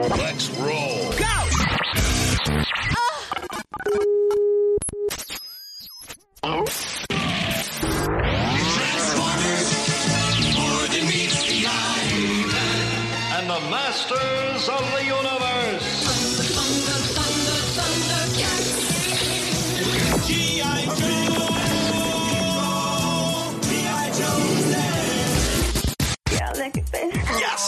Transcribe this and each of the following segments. Let's roll. Go! Masters of the universe. Thunder, G.I. Joe! G.I. Joe! Yeah, look at this. Yes!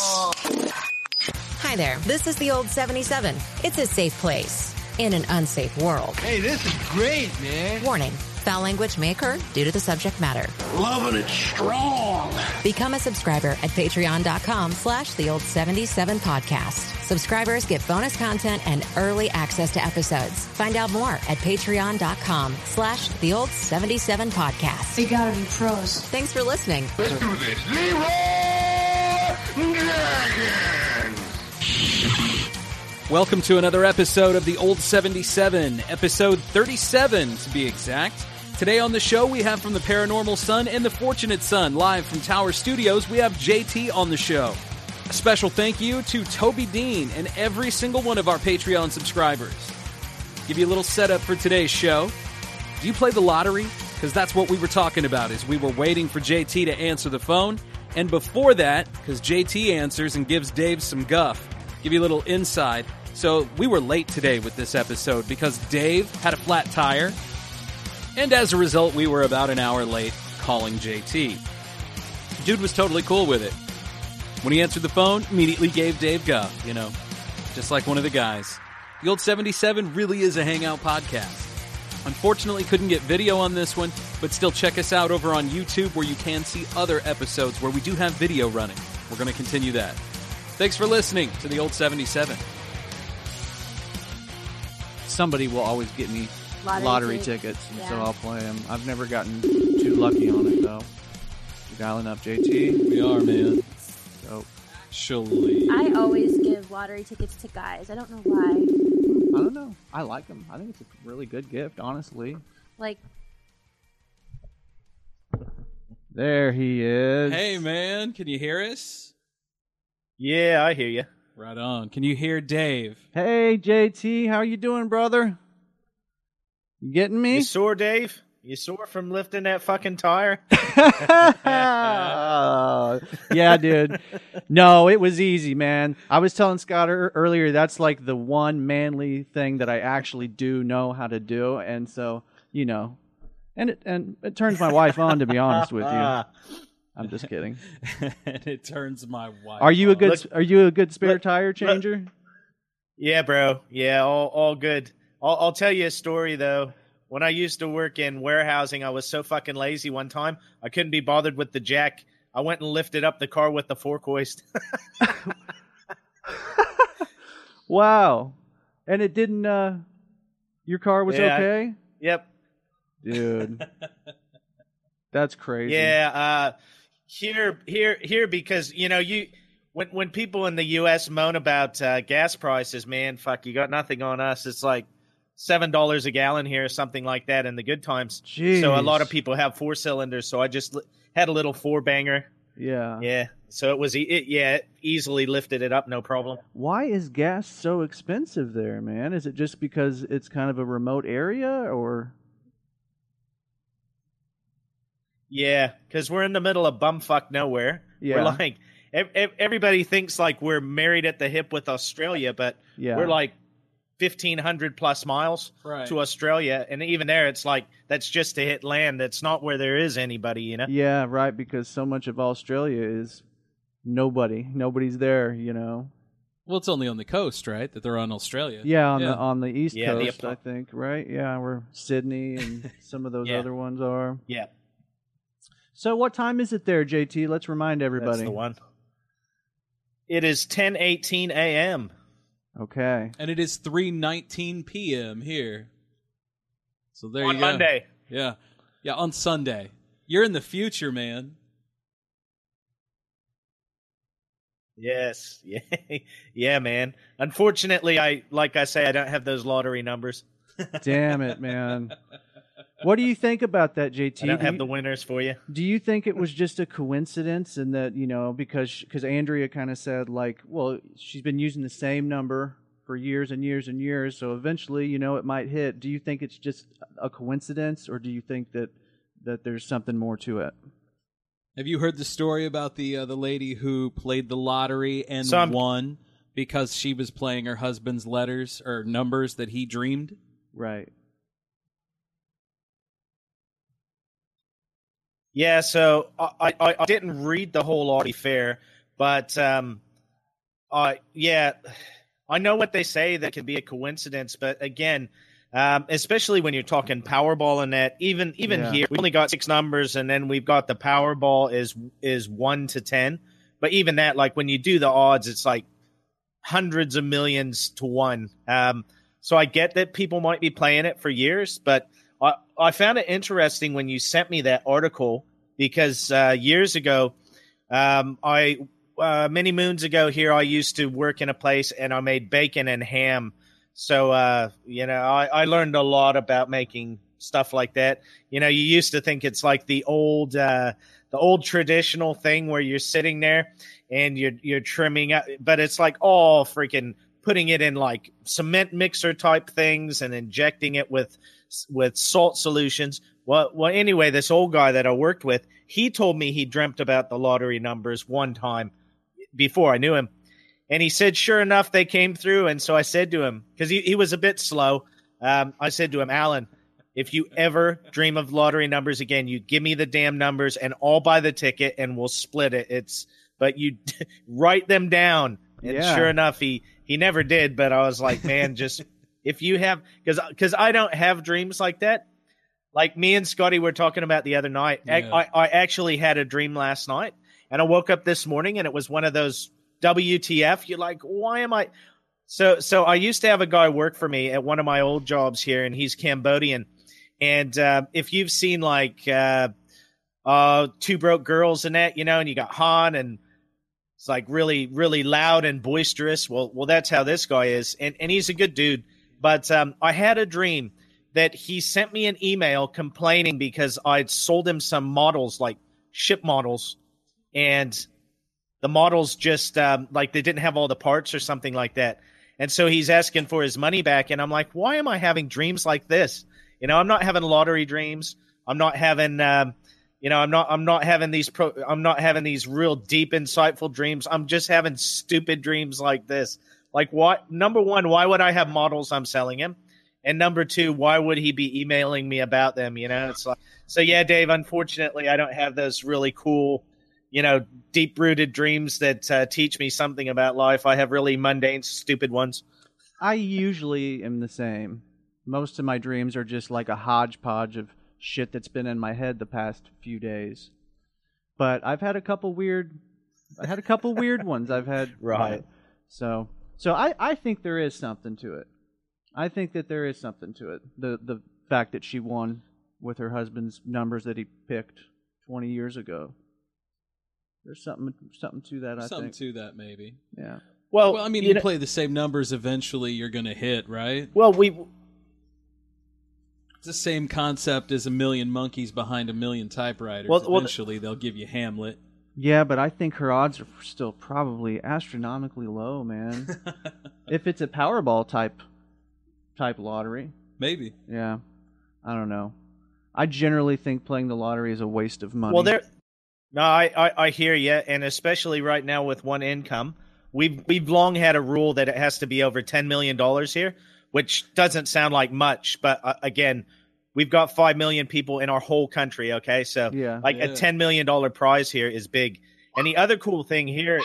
Hi there, this is the Old 77. It's a safe place in an unsafe world. Hey, this is great, man. Warning. Foul language may occur due to the subject matter. Loving it strong. Become a subscriber at patreon.com/the old 77 podcast. Subscribers get bonus content and early access to episodes. Find out more at patreon.com/the old 77 podcast. They gotta be pros. Thanks for listening. Let's do this. Leroy Jenkins. Welcome to another episode of The Old 77, episode 37 to be exact. Today on the show we have from the Paranormal Son and the Fortunate Son, live from Tower Studios, we have JT on the show. A special thank you to Toby Dean and every single one of our Patreon subscribers. Give you a little setup for today's show. Do you play the lottery? Because that's what we were talking about, is we were waiting for JT to answer the phone. And before that, because JT answers and gives Dave some guff, give you a little insight. So we were late today with this episode because Dave had a flat tire. And as a result, we were about an hour late calling JT. Dude was totally cool with it. When he answered the phone, immediately gave Dave guff, you know, just like one of the guys. The Old 77 really is a hangout podcast. Unfortunately, couldn't get video on this one, but still check us out over on YouTube where you can see other episodes where we do have video running. We're going to continue that. Thanks for listening to The Old 77. Somebody will always get me lottery tickets, and so I'll play them. I've never gotten too lucky on it, though. We're dialing up, JT. We are, man. So, surely. I always give lottery tickets to guys. I don't know why. I don't know. I like them. I think it's a really good gift, honestly. Like. There he is. Hey, man. Can you hear us? Yeah, I hear you. Right on. Can you hear Dave? Hey, JT, how are you doing, brother? You getting me? You sore, Dave? You sore from lifting that fucking tire? Yeah, dude. No, it was easy, man. I was telling Scott earlier, that's like the one manly thing that I actually do know how to do. And so, you know, and it turns my wife on, to be honest with you. I'm just kidding. And it turns my wife. Are you a good spare tire changer? Look. Yeah, bro. Yeah, all good. I'll tell you a story though. When I used to work in warehousing, I was so fucking lazy one time. I couldn't be bothered with the jack. I went and lifted up the car with the forkhoist. Wow. And it didn't your car was okay? Yep. Dude. That's crazy. Yeah, Here, because, you know, when people in the U.S. moan about gas prices, man, fuck, you got nothing on us. It's like $7 a gallon here or something like that in the good times. Jeez. So a lot of people have four cylinders. So I just had a little four banger. Yeah. Yeah. So it was, it easily lifted it up. No problem. Why is gas so expensive there, man? Is it just because it's kind of a remote area or? Yeah, because we're in the middle of bumfuck nowhere. Yeah. We're like, everybody thinks like we're married at the hip with Australia, but we're like 1,500 plus miles to Australia. And even there, it's like, that's just to hit land. That's not where there is anybody, you know? Yeah, right, because so much of Australia is nobody. Nobody's there, you know? Well, it's only on the coast, right, that they're on Australia. Yeah, on the east coast, I think, right? Yeah, where Sydney and some of those other ones are. Yeah. So what time is it there, JT? Let's remind everybody. That's the one. It is 10:18 a.m. Okay. And it is 3:19 p.m. here. So there you go. On Monday. Yeah. Yeah, on Sunday. You're in the future, man. Yes. Yeah. Yeah, man. Unfortunately, I don't have those lottery numbers. Damn it, man. What do you think about that, JT? I don't have the winners for you. Do you think it was just a coincidence, and that, you know, because Andrea kind of said, like, well, she's been using the same number for years and years and years, so eventually, you know, it might hit. Do you think it's just a coincidence, or do you think that there's something more to it? Have you heard the story about the lady who played the lottery and won because she was playing her husband's letters or numbers that he dreamed? Right. Yeah, so I didn't read the whole Audie Fair, but I know what they say, that could be a coincidence, but again, especially when you're talking Powerball and that, even here, we only got 6 numbers, and then we've got the Powerball is 1 to 10. But even that, like when you do the odds, it's like hundreds of millions to 1. So I get that people might be playing it for years, but I found it interesting when you sent me that article, because years ago, many moons ago here, I used to work in a place and I made bacon and ham. So, I learned a lot about making stuff like that. You know, you used to think it's like the old traditional thing where you're sitting there and you're trimming up, but it's like all freaking putting it in like cement mixer type things and injecting it with salt solutions. Well, anyway, this old guy that I worked with, he told me he dreamt about the lottery numbers one time before I knew him. And he said, sure enough, they came through. And so I said to him, because he was a bit slow, I said to him, Alan, if you ever dream of lottery numbers again, you give me the damn numbers and I'll buy the ticket and we'll split it. But you write them down. And sure enough, he never did. But I was like, man, just if you have, because I don't have dreams like that. Like me and Scotty were talking about the other night. Yeah. I actually had a dream last night and I woke up this morning and it was one of those WTF, you're like, why am I? So I used to have a guy work for me at one of my old jobs here, and he's Cambodian. And if you've seen like Two Broke Girls and that, you know, and you got Han, and it's like really, really loud and boisterous. Well, that's how this guy is. And he's a good dude. But I had a dream that he sent me an email complaining because I'd sold him some models, like ship models, and the models just they didn't have all the parts or something like that. And so he's asking for his money back. And I'm like, why am I having dreams like this? You know, I'm not having lottery dreams. I'm not having, I'm not having these real deep, insightful dreams. I'm just having stupid dreams like this. Like what? Number one, why would I have models I'm selling him? And number two, why would he be emailing me about them? You know, it's like, so yeah, Dave, unfortunately I don't have those really cool, you know, deep-rooted dreams that teach me something about life. I have really mundane, stupid ones. I usually am the same. Most of my dreams are just like a hodgepodge of shit that's been in my head the past few days. But I've had a couple weird... I had a couple weird ones I've had. Right. So I think there is something to it. I think that there is something to it. The fact that she won with her husband's numbers that he picked 20 years ago. There's something to that, I think. Something to that, maybe. Yeah. Well I mean, you play the same numbers, eventually you're going to hit, right? Well, it's the same concept as a million monkeys behind a million typewriters. Well, eventually they'll give you Hamlet. Yeah, but I think her odds are still probably astronomically low, man. If it's a Powerball type lottery. Maybe. Yeah. I don't know. I generally think playing the lottery is a waste of money. Well, no, I hear you, and especially right now with one income, we've long had a rule that it has to be over $10 million here, which doesn't sound like much, but again, we've got 5 million people in our whole country, okay? So a $10 million prize here is big. And the other cool thing here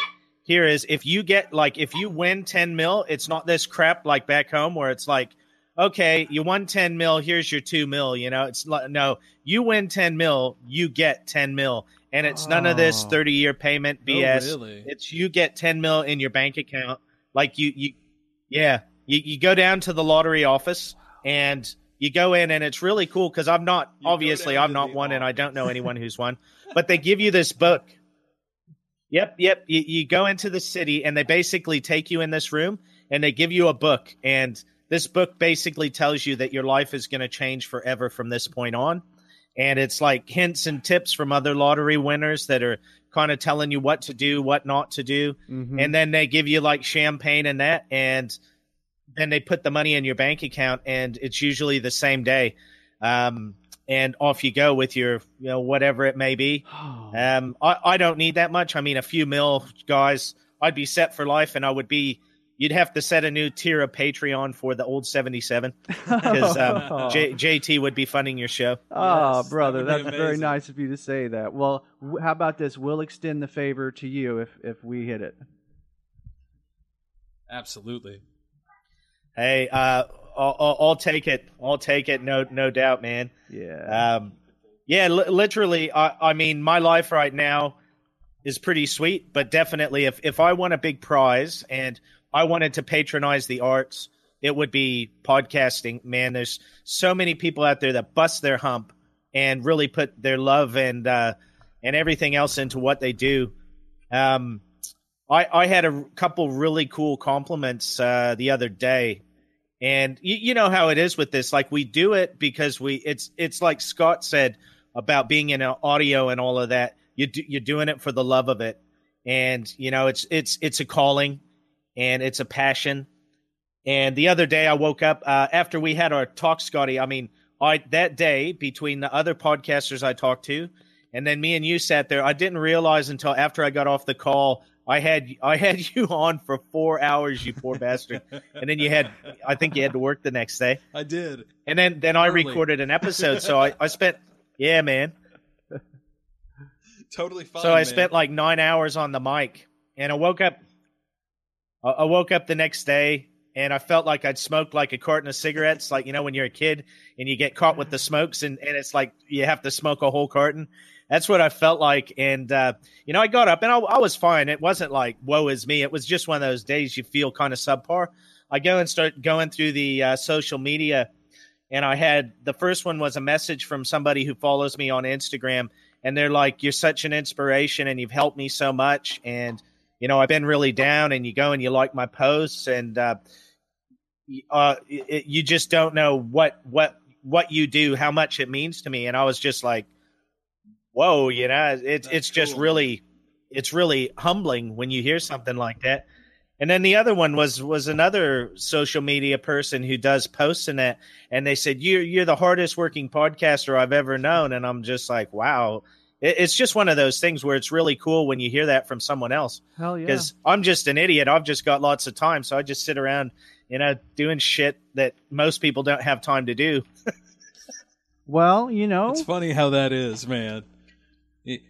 is if you win 10 mil, it's not this crap like back home where it's like, okay, you won 10 mil, here's your 2 mil, you know? It's like, no, you win 10 mil, you get 10 mil. And it's none of this 30-year payment BS. Oh, really? It's you get 10 mil in your bank account. Like you go down to the lottery office and you go in, and it's really cool because I'm not one and I don't know anyone who's won, but they give you this book. Yep. You go into the city and they basically take you in this room and they give you a book, and this book basically tells you that your life is going to change forever from this point on. And it's like hints and tips from other lottery winners that are kind of telling you what to do, what not to do. Mm-hmm. And then they give you like champagne and that, and then they put the money in your bank account, and it's usually the same day. And off you go with your, you know, whatever it may be. I don't need that much. I mean, a few mil, guys, I'd be set for life, and I would be, you'd have to set a new tier of Patreon for the Old 77, because JT would be funding your show. Oh, yes, brother, that's very nice of you to say that. Well, how about this? We'll extend the favor to you if we hit it. Absolutely. Hey, I'll take it. I'll take it. No doubt, man. Yeah. Literally. I mean, my life right now is pretty sweet, but definitely if I won a big prize and I wanted to patronize the arts, it would be podcasting, man. There's so many people out there that bust their hump and really put their love and everything else into what they do. I had a couple really cool compliments the other day. And you know how it is with this, like we do it because it's like Scott said about being in audio and all of that. You're doing it for the love of it. And, you know, it's a calling and it's a passion. And the other day I woke up after we had our talk, Scotty. I mean, that day between the other podcasters I talked to and then me and you sat there, I didn't realize until after I got off the call, I had you on for 4 hours, you poor bastard, and then I think you had to work the next day. I did, and then totally. I recorded an episode, so I spent, yeah, man, totally fine. So I spent like 9 hours on the mic, and I woke up the next day, and I felt like I'd smoked like a carton of cigarettes, like, you know, when you're a kid and you get caught with the smokes, and it's like you have to smoke a whole carton. That's what I felt like. And, you know, I got up and I was fine. It wasn't like, woe is me. It was just one of those days you feel kind of subpar. I go and start going through the social media. And I had the first one was a message from somebody who follows me on Instagram. And they're like, you're such an inspiration and you've helped me so much. And, you know, I've been really down and you go and you like my posts. And you just don't know what you do, how much it means to me. And I was just like, whoa, you know, it's just cool. It's really humbling when you hear something like that. And then the other one was another social media person who does posts in that, and they said, you're the hardest working podcaster I've ever known. And I'm just like, wow, it's just one of those things where it's really cool when you hear that from someone else. Hell yeah. Because I'm just an idiot. I've just got lots of time, so I just sit around, you know, doing shit that most people don't have time to do. Well, you know, it's funny how that is, man.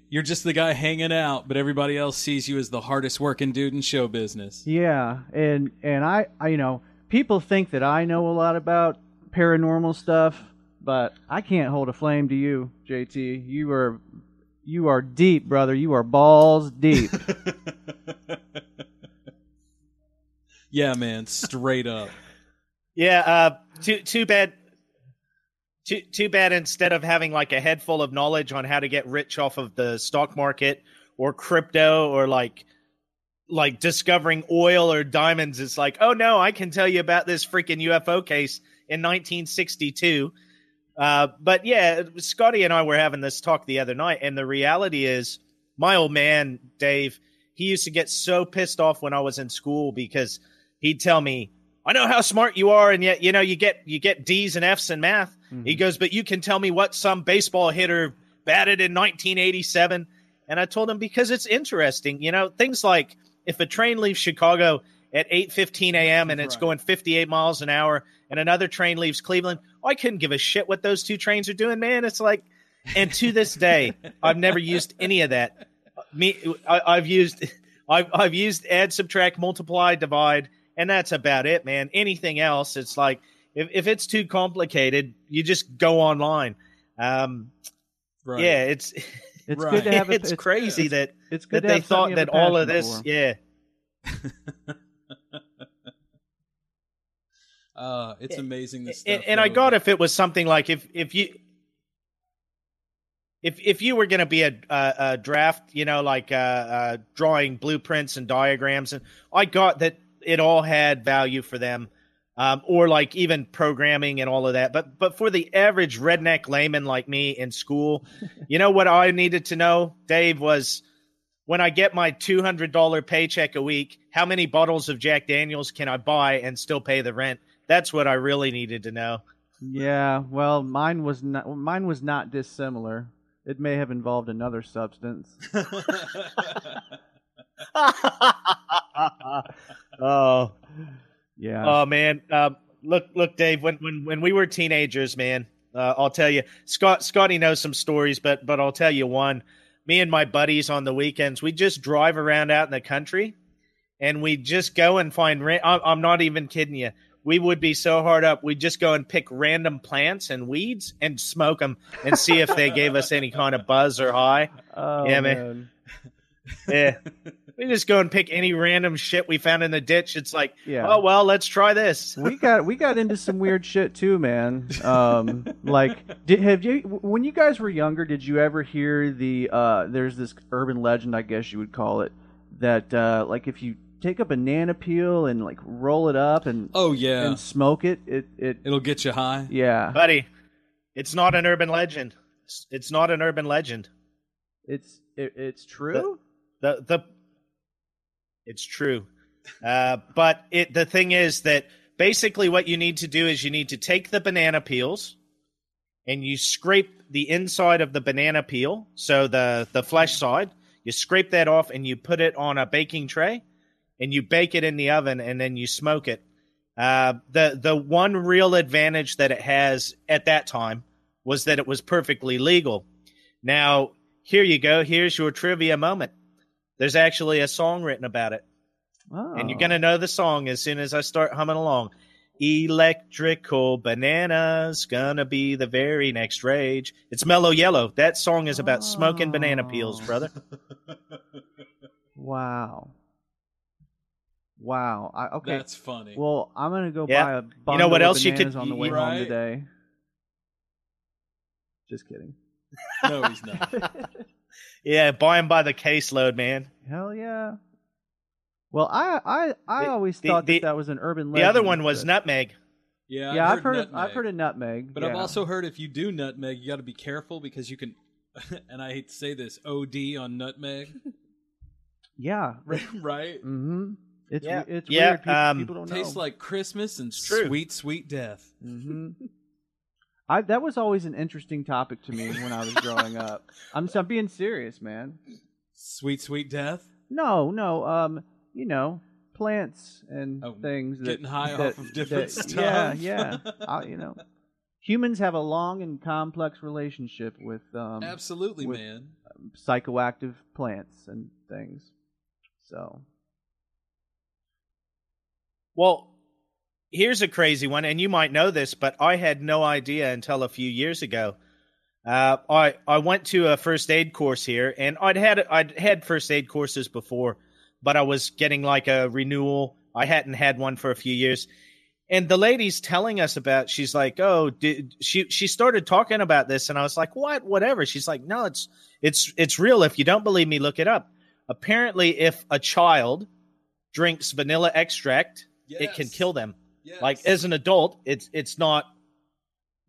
You're just the guy hanging out, but everybody else sees you as the hardest working dude in show business. Yeah, and I you know, people think that I know a lot about paranormal stuff, but I can't hold a flame to you, JT. You are deep, brother. You are balls deep. Yeah, man, straight up. Yeah, too bad. Too bad instead of having like a head full of knowledge on how to get rich off of the stock market or crypto or like discovering oil or diamonds, it's like, oh no, I can tell you about this freaking UFO case in 1962. But yeah, Scotty and I were having this talk the other night, and the reality is my old man, Dave, he used to get so pissed off when I was in school because he'd tell me, I know how smart you are, and yet, you know, you get D's and F's in math. Mm-hmm. He goes, but you can tell me what some baseball hitter batted in 1987. And I told him, because it's interesting, you know, things like if a train leaves Chicago at 8:15 a.m. and it's going 58 miles an hour and another train leaves Cleveland, I couldn't give a shit what those two trains are doing, man. It's like, and to this day, I've never used any of that. I've used add, subtract, multiply, divide. And that's about it, man. Anything else, it's like if it's too complicated, you just go online. Right. Yeah, it's right. Good to have. It's crazy that it's good that they thought that all of this. Yeah. It's amazing. This stuff, and I got if it was something like if you were going to be a draft, you know, like drawing blueprints and diagrams, and I got that. It all had value for them. or like even programming and all of that. But for the average redneck layman like me in school, you know what I needed to know, Dave, was when I get my $200 paycheck a week, how many bottles of Jack Daniels can I buy and still pay the rent? That's what I really needed to know. Yeah, well, mine was not dissimilar. It may have involved another substance. Oh, yeah. Oh man, look, Dave. When we were teenagers, man, I'll tell you, Scotty knows some stories, but I'll tell you one. Me and my buddies on the weekends, we just drive around out in the country, and we just go and find. I'm not even kidding you. We would be so hard up. We'd just go and pick random plants and weeds and smoke them and see if they gave us any kind of buzz or high. Oh, yeah, man. Yeah. We just go and pick any random shit we found in the ditch. It's like, yeah. Oh, well, let's try this. We got into some weird shit too, man. When you guys were younger, did you ever hear there's this urban legend, I guess you would call it, that like if you take a banana peel and like roll it up and and smoke it, it'll get you high. Yeah, buddy, it's not an urban legend. It's true. It's true. But the thing is that basically what you need to do is you need to take the banana peels and you scrape the inside of the banana peel, so the flesh side. You scrape that off and you put it on a baking tray. And you bake it in the oven, and then you smoke it. The one real advantage that it has at that time was that it was perfectly legal. Now, here you go. Here's your trivia moment. There's actually a song written about it. Oh. And you're going to know the song as soon as I start humming along. Electrical bananas, gonna be the very next rage. It's Mellow Yellow. That song is about smoking banana peels, brother. Wow. Wow. Okay. That's funny. Well, I'm going to go buy a bundle of bananas on the way home today. Just kidding. No, he's not. Yeah, buy him by the caseload, man. Hell yeah. Well, I always thought that was an urban legend. The other one was nutmeg. Yeah, I've heard of nutmeg. But yeah. I've also heard if you do nutmeg, you got to be careful because you can, and I hate to say this, OD on nutmeg. Yeah. Right? Mm-hmm. It's weird. People don't know. Tastes like Christmas and sweet, sweet death. Mm-hmm. That was always an interesting topic to me when I was growing up. I'm being serious, man. Sweet, sweet death? No. Plants and things. Getting high off of different stuff. Yeah. Humans have a long and complex relationship with psychoactive plants and things. So. Well, here's a crazy one, and you might know this, but I had no idea until a few years ago. I went to a first aid course here, and I'd had first aid courses before, but I was getting like a renewal. I hadn't had one for a few years, and the lady's telling us about. She's like, "Oh, she started talking about this," and I was like, "What? Whatever." She's like, "No, it's real. If you don't believe me, look it up." Apparently, if a child drinks vanilla extract. Yes. It can kill them. Yes. Like as an adult, it's not.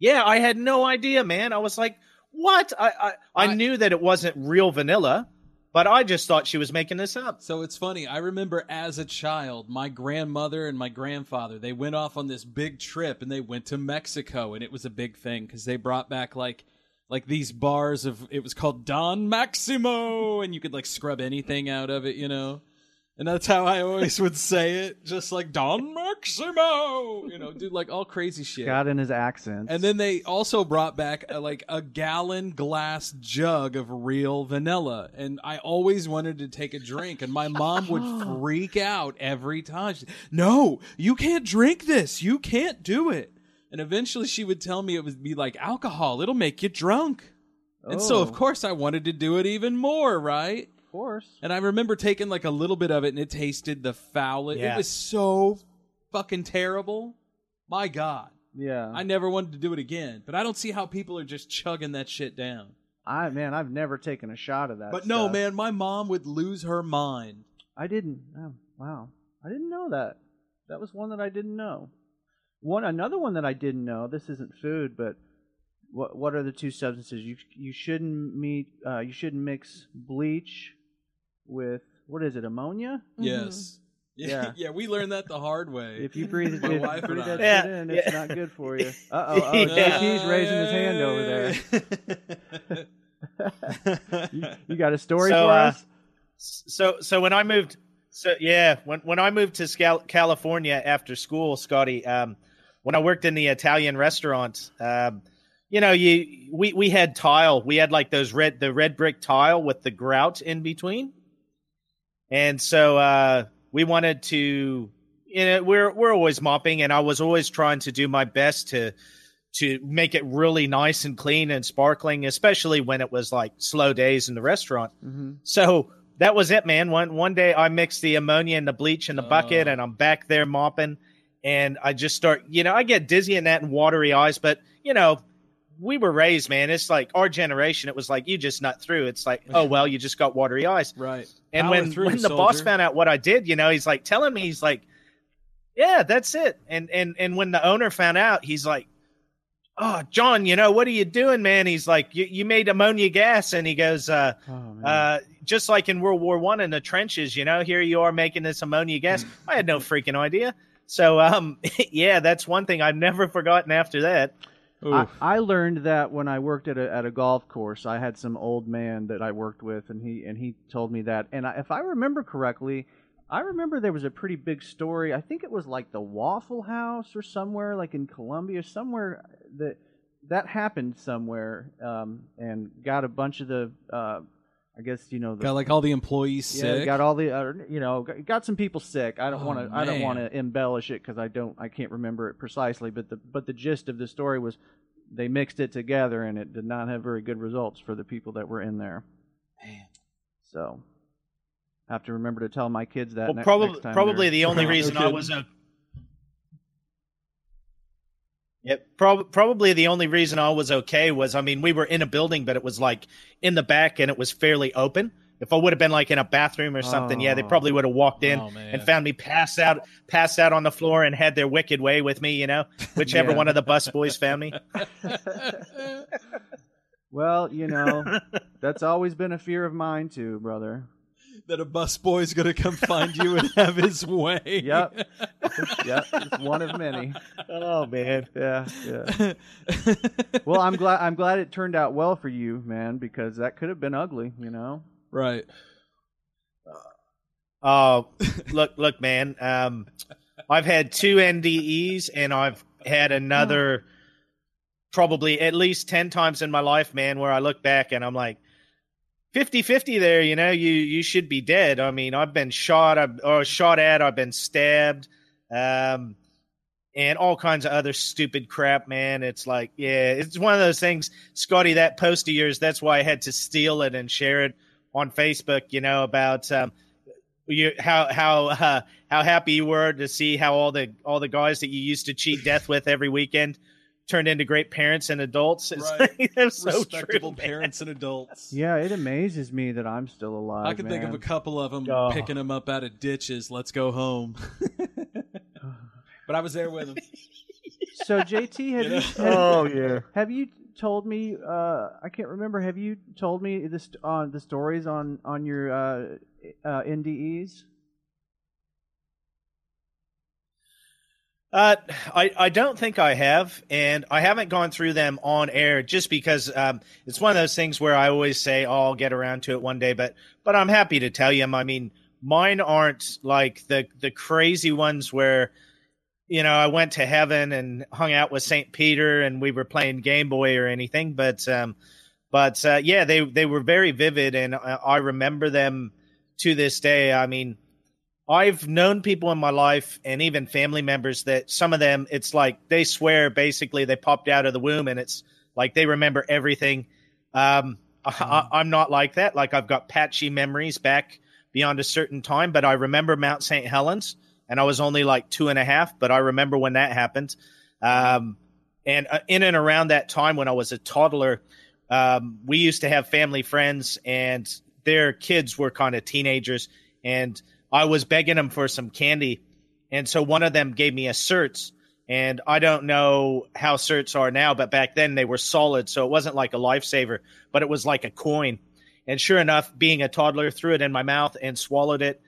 Yeah, I had no idea, man. I was like, what? I knew that it wasn't real vanilla, but I just thought she was making this up. So it's funny. I remember as a child, my grandmother and my grandfather, they went off on this big trip and they went to Mexico. And it was a big thing because they brought back like these bars of, it was called Don Maximo. And you could like scrub anything out of it, And that's how I always would say it, just like Don Maximo, dude, like all crazy shit. Got in his accent. And then they also brought back a gallon glass jug of real vanilla. And I always wanted to take a drink, and my mom would freak out every time. She'd, no, you can't drink this. You can't do it. And eventually she would tell me it would be like alcohol. It'll make you drunk. Oh. And so, of course, I wanted to do it even more, right? Course. And I remember taking like a little bit of it, and it tasted the foul. It was so fucking terrible. My God. Yeah. I never wanted to do it again. But I don't see how people are just chugging that shit down. I've never taken a shot of that. But no, man, my mom would lose her mind. I didn't. Oh, wow. I didn't know that. That was one that I didn't know. Another one that I didn't know. This isn't food, but what are the two substances you shouldn't you shouldn't mix bleach with? What is it? Ammonia? Yes. Yeah. Yeah, we learned that the hard way. If you breathe that shit in, it's not good for you. Uh-oh. JT's raising his hand over there. You got a story for us? So when I moved I moved to California after school, Scotty, when I worked in the Italian restaurant, we had tile. We had like the red brick tile with the grout in between. And so we wanted to, we're always mopping, and I was always trying to do my best to make it really nice and clean and sparkling, especially when it was like slow days in the restaurant. Mm-hmm. So that was it, man. One day I mixed the ammonia and the bleach in the bucket, and I'm back there mopping, and I just start, I get dizzy in that and watery eyes, but we were raised, man. It's like our generation. It was like, you just nut through. It's like, oh, well, you just got watery eyes. Right. And when the boss found out what I did, he's like telling me, he's like, yeah, that's it. And when the owner found out, he's like, oh, John, what are you doing, man? He's like, you made ammonia gas. And he goes, just like in World War I in the trenches, here you are making this ammonia gas. I had no freaking idea. So, yeah, that's one thing I've never forgotten after that. I learned that when I worked at a golf course. I had some old man that I worked with, and he told me that. And if I remember correctly, I remember there was a pretty big story. I think it was like the Waffle House or somewhere, like in Colombia, somewhere that happened somewhere, and got a bunch of the, I guess got like all the employees sick. Got all the got some people sick. I don't want to embellish it because I can't remember it precisely. But the gist of the story was they mixed it together and it did not have very good results for the people that were in there. Man, so I have to remember to tell my kids that. Well, probably the only reason I was a. Probably the only reason I was okay was, we were in a building, but it was like in the back and it was fairly open. If I would have been like in a bathroom or something, they probably would have walked in and found me passed out on the floor and had their wicked way with me, whichever one of the bus boys found me. Well, that's always been a fear of mine too, brother. That a busboy's going to come find you and have his way. Yep. It's one of many. Oh man. Yeah. Well, I'm glad it turned out well for you, man, because that could have been ugly, Right. Look, man. I've had 2 NDEs and I've had another probably at least 10 times in my life, man, where I look back and I'm like, 50-50 there, you should be dead. I've been shot at, I've been stabbed, and all kinds of other stupid crap, man. It's like, yeah, it's one of those things, Scotty, that post of yours, that's why I had to steal it and share it on Facebook, about how happy you were to see how all the guys that you used to cheat death with every weekend turned into great parents and adults. It's right. So respectable true, parents and adults. Yeah, it amazes me that I'm still alive. I can think of a couple of them picking them up out of ditches. Let's go home. But I was there with them. So JT, have you told me? I can't remember. Have you told me this on the stories on your NDEs? I don't think I have, and I haven't gone through them on air just because it's one of those things where I always say, I'll get around to it one day, but I'm happy to tell you. Mine aren't like the crazy ones where, I went to heaven and hung out with St. Peter and we were playing Game Boy or anything, but yeah, they were very vivid and I remember them to this day. I've known people in my life and even family members that some of them, it's like they swear basically they popped out of the womb and it's like they remember everything. I'm not like that. Like I've got patchy memories back beyond a certain time, but I remember Mount St. Helens and I was only like 2.5, but I remember when that happened. And in and around that time when I was a toddler, we used to have family friends and their kids were kind of teenagers and I was begging them for some candy. And so one of them gave me a Certs And I don't know how certs are now, but back then they were solid. So it wasn't like a lifesaver, but it was like a coin. And sure enough, being a toddler, threw it in my mouth and swallowed it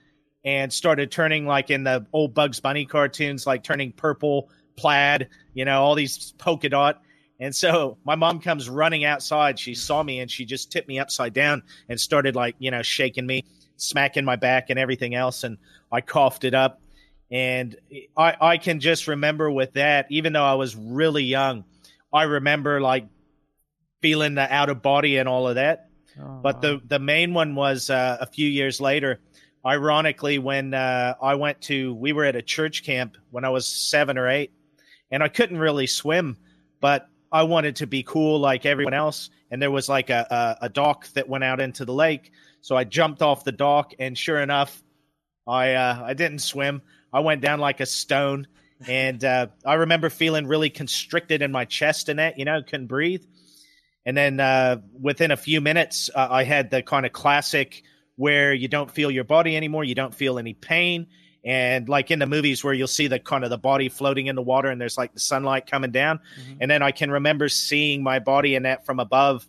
and started turning like in the old Bugs Bunny cartoons, like turning purple, plaid, you know, all these polka dot. And so my mom comes running outside. She saw me and she just tipped me upside down and started like, you know, shaking me, smacking my back and everything else. And I coughed it up. And I can just remember with that, even though I was really young, I remember like feeling the out of body and all of that. Oh. But the main one was a few years later, ironically, when we were at a church camp when I was 7 or 8, and I couldn't really swim, but I wanted to be cool like everyone else. And there was like a dock that went out into the lake. So I jumped off the dock and sure enough, I didn't swim. I went down like a stone, and I remember feeling really constricted in my chest and that, you know, couldn't breathe. And then within a few minutes, I had the kind of classic where you don't feel your body anymore. You don't feel any pain. And like in the movies where you'll see the kind of the body floating in the water and there's like the sunlight coming down. Mm-hmm. And then I can remember seeing my body in that from above.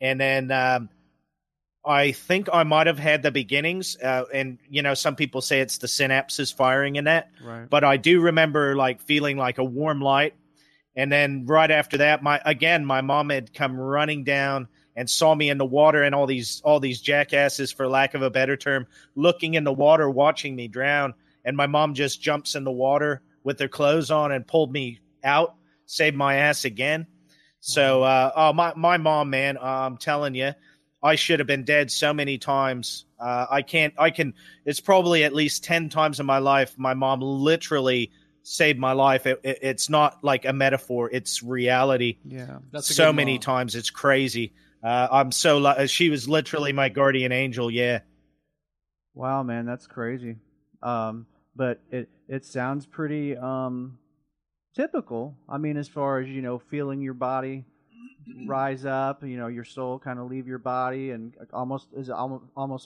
And then I think I might have had the beginnings, and you know, some people say it's the synapses firing in that, right. But I do remember like feeling like a warm light, and then right after that, my mom had come running down and saw me in the water, and all these jackasses, for lack of a better term, looking in the water, watching me drown, and my mom just jumps in the water with their clothes on and pulled me out, saved my ass again. So, my mom, man, I'm telling you. I should have been dead so many times. It's probably at least 10 times in my life. My mom literally saved my life. It's not like a metaphor. It's reality. Yeah. That's so many times. It's crazy. She was literally my guardian angel. Yeah. Wow, man. That's crazy. But it sounds pretty, typical. I mean, as far as, you know, feeling your body, rise up, you know, your soul kind of leave your body, and almost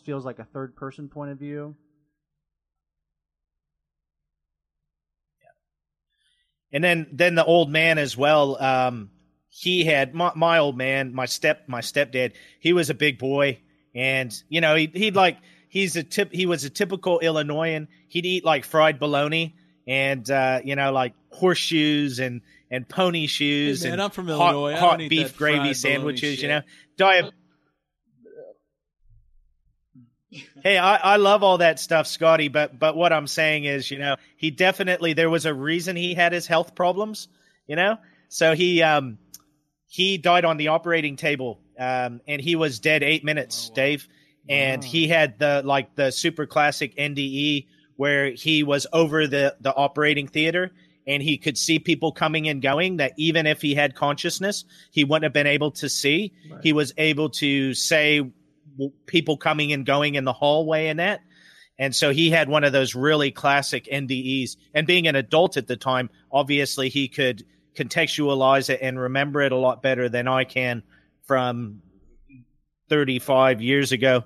feels like a third person point of view. Yeah. And then the old man as well. He had my old man, my stepdad. He was a big boy, and you know he was a typical Illinoisan. He'd eat like fried bologna and you know, like horseshoes and pony shoes, hey man, and I'm from Illinois. Hot beef gravy sandwiches, shit. You know. Hey, I love all that stuff, Scotty, but what I'm saying is, you know, he definitely, there was a reason he had his health problems, you know? So he died on the operating table, and he was dead 8 minutes, oh, wow. Dave. And He had the super classic NDE where he was over the operating theater. And he could see people coming and going that even if he had consciousness, he wouldn't have been able to see. Right. He was able to say people coming and going in the hallway and that. And so he had one of those really classic NDEs. And being an adult at the time, obviously he could contextualize it and remember it a lot better than I can from 35 years ago.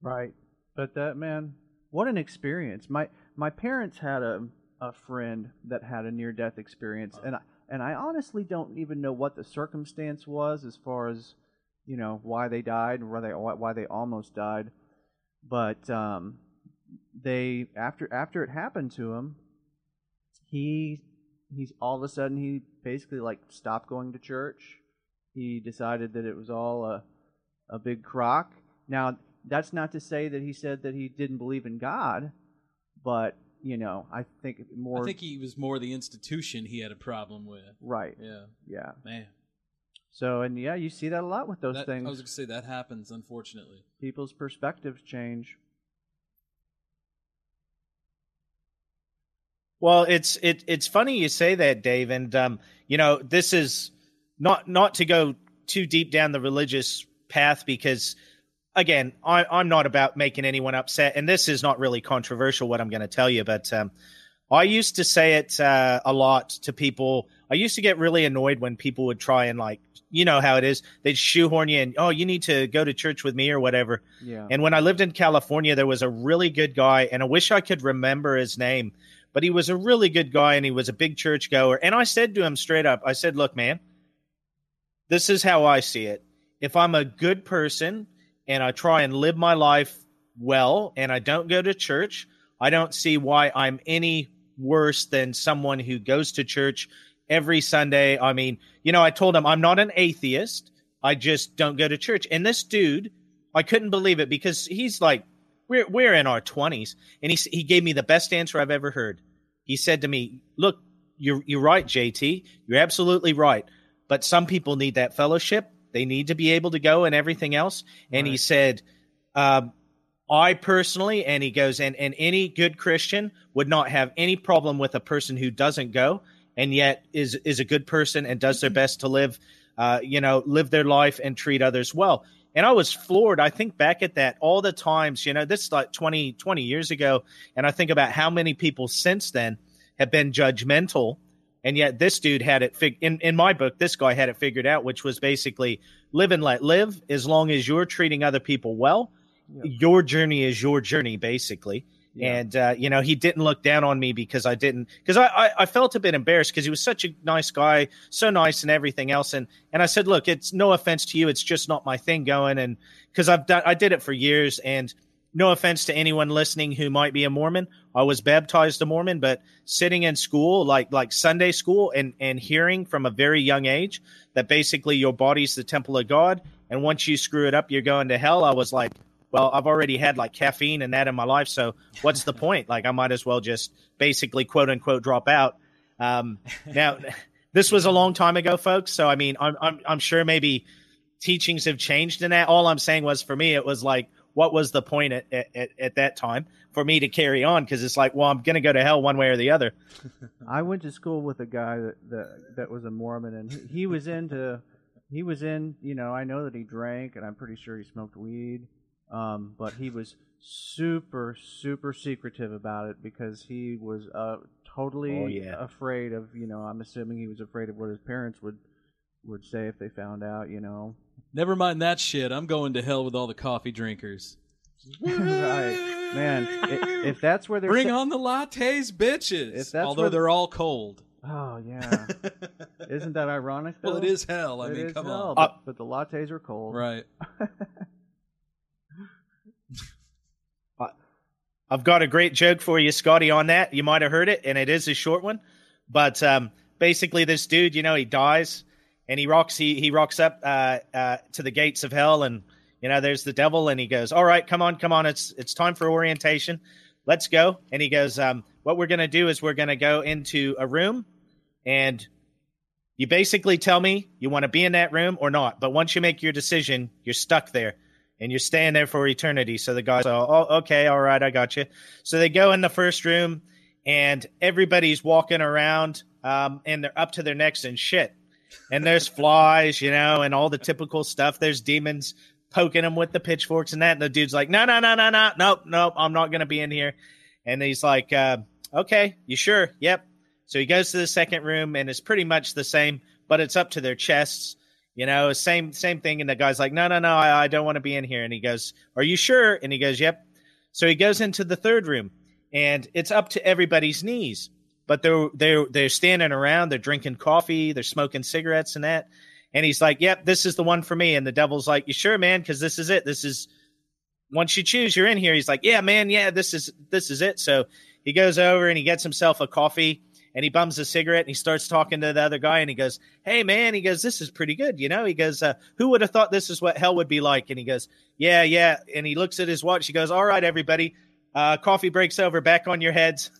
Right. But that, man, what an experience. My parents had a friend that had a near-death experience, and I honestly don't even know what the circumstance was as far as, you know, why they died, or why they almost died, but they after it happened to him, he's all of a sudden he basically like stopped going to church. He decided that it was all a big crock. Now that's not to say that he said that he didn't believe in God, but you know, I think he was more the institution he had a problem with. Right. Yeah. Yeah. Man. So, and yeah, you see that a lot with those things. I was going to say that happens, unfortunately. People's perspectives change. Well, it's funny you say that, Dave, and you know, this is not to go too deep down the religious path because. Again, I'm not about making anyone upset, and this is not really controversial what I'm going to tell you, but I used to say it a lot to people. I used to get really annoyed when people would try and, like, you know how it is. They'd shoehorn you in. Oh, you need to go to church with me or whatever. Yeah. And when I lived in California, there was a really good guy, and I wish I could remember his name, but he was a really good guy and he was a big churchgoer. And I said to him straight up, I said, look, man, this is how I see it. If I'm a good person and I try and live my life well and I don't go to church, I don't see why I'm any worse than someone who goes to church every Sunday. I mean, you know, I told him I'm not an atheist. I just don't go to church. And this dude, I couldn't believe it, because he's like, we're in our 20s. And he gave me the best answer I've ever heard. He said to me, look, you're right, JT. You're absolutely right. But some people need that fellowship. They need to be able to go and everything else. And right. He said, I personally, and he goes, and any good Christian would not have any problem with a person who doesn't go and yet is a good person and does their best to live, live their life and treat others well. And I was floored. I think back at that all the times, you know, this is like 20 years ago. And I think about how many people since then have been judgmental. And yet this dude had it in my book, this guy had it figured out, which was basically live and let live. As long as you're treating other people well, yeah. Your journey is your journey, basically. Yeah. And, he didn't look down on me because I felt a bit embarrassed, because he was such a nice guy, so nice and everything else. And I said, look, it's no offense to you. It's just not my thing going. And because I did it for years, and no offense to anyone listening who might be a Mormon. I was baptized a Mormon, but sitting in school, like Sunday school, and hearing from a very young age that basically your body's the temple of God. And once you screw it up, you're going to hell. I was like, well, I've already had like caffeine and that in my life. So what's the point? Like, I might as well just basically, quote unquote, drop out. Now, this was a long time ago, folks. So, I mean, I'm sure maybe teachings have changed in that. All I'm saying was, for me, it was like, what was the point at that time for me to carry on? Because it's like, well, I'm going to go to hell one way or the other. I went to school with a guy that was a Mormon, and he was in, you know, I know that he drank, and I'm pretty sure he smoked weed. But he was super, super secretive about it, because he was totally afraid of, you know, I'm assuming he was afraid of what his parents would say if they found out, you know. Never mind that shit. I'm going to hell with all the coffee drinkers. Right. Man, if that's where they're... Bring on the lattes, bitches! Although they're all cold. Oh, yeah. Isn't that ironic, though? Well, it is hell. I mean, come on. But the lattes are cold. Right. I've got a great joke for you, Scotty, on that. You might have heard it, and it is a short one. But basically, this dude, you know, he dies, and he rocks up to the gates of hell, and, you know, there's the devil, and he goes, all right, come on, it's time for orientation. Let's go. And he goes, what we're going to do is we're going to go into a room, and you basically tell me you want to be in that room or not. But once you make your decision, you're stuck there. And you're staying there for eternity. So the guys are, oh, okay, all right, I got you. So they go in the first room, and everybody's walking around, and they're up to their necks in shit. And there's flies, you know, and all the typical stuff. There's demons poking them with the pitchforks and that. And the dude's like, no, I'm not going to be in here. And he's like, okay, you sure? Yep. So he goes to the second room, and it's pretty much the same, but it's up to their chests. You know, same thing. And the guy's like, no, I don't want to be in here. And he goes, are you sure? And he goes, yep. So he goes into the third room, and it's up to everybody's knees. But they're standing around. They're drinking coffee. They're smoking cigarettes and that. And he's like, yep, this is the one for me. And the devil's like, you sure, man? Because this is it. This is, once you choose, you're in here. He's like, yeah, man, yeah, this is it. So he goes over and he gets himself a coffee. And he bums a cigarette, and he starts talking to the other guy, and he goes, hey, man, he goes, this is pretty good. You know, he goes, who would have thought this is what hell would be like? And he goes, yeah, yeah. And he looks at his watch. He goes, all right, everybody, coffee break's over. Back on your heads.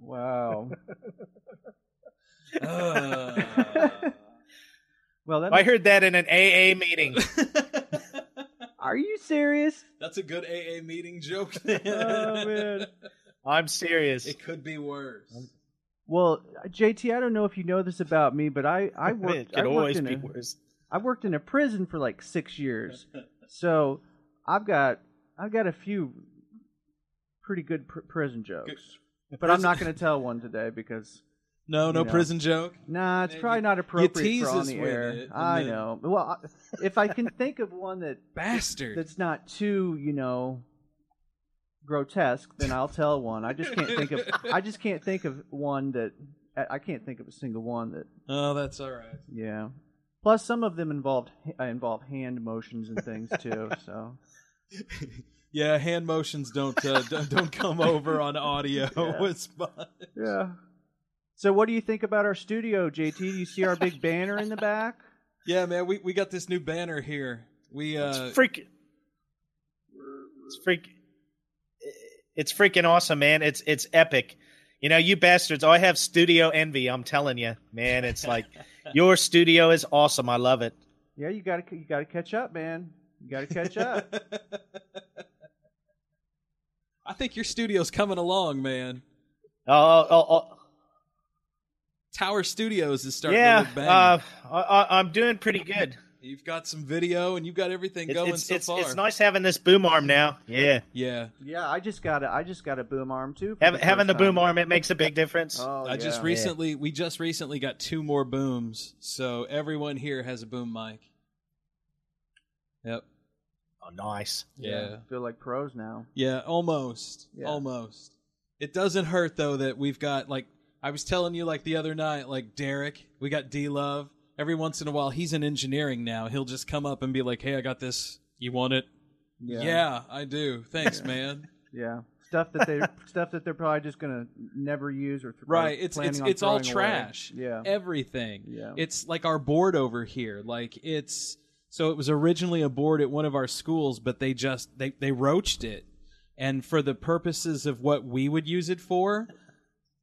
Wow. Well, I heard that in an AA meeting. Are you serious? That's a good AA meeting joke. Oh, man. I'm serious. It could be worse. Well, JT, I don't know if you know this about me, but I worked in a prison for like 6 years. So I've got a few pretty good prison jokes. But I'm not going to tell one today because... No prison joke? Nah, it's probably not appropriate for on the air. I know. Well, if I can think of one that... Bastard! That's not too, grotesque, then I'll tell one. I can't think of a single one that... Oh, that's all right. Yeah. Plus, some of them involve hand motions and things, too, so... Yeah, hand motions don't come over on audio. Yeah. So what do you think about our studio, JT? Do you see our big banner in the back? Yeah, man, we got this new banner here. It's freaking... It's freaking awesome, man. It's epic. You bastards, I have studio envy, I'm telling you. Man, it's like, your studio is awesome. I love it. Yeah, you gotta catch up, man. You gotta catch up. I think your studio's coming along, man. Oh. Tower Studios is starting to look bad. I'm doing pretty good. You've got some video, and you've got everything going so far. It's nice having this boom arm now. Yeah. Yeah. Yeah, I just got a boom arm, too. Having the boom arm, it makes a big difference. We just recently got 2 more booms, so everyone here has a boom mic. Yep. Oh, nice. Yeah. Feel like pros now. Yeah, almost. Yeah. Almost. It doesn't hurt, though, that we've got, like, I was telling you, like, the other night, like, Derek, we got D-Love. Every once in a while, he's in engineering now. He'll just come up and be like, hey, I got this. You want it? Yeah I do. Thanks, man. Yeah. Stuff that they're probably just going to never use or right. It's all trash. Away. Yeah. Everything. Yeah. It's like our board over here. Like, it's... So it was originally a board at one of our schools, but they roached it. And for the purposes of what we would use it for,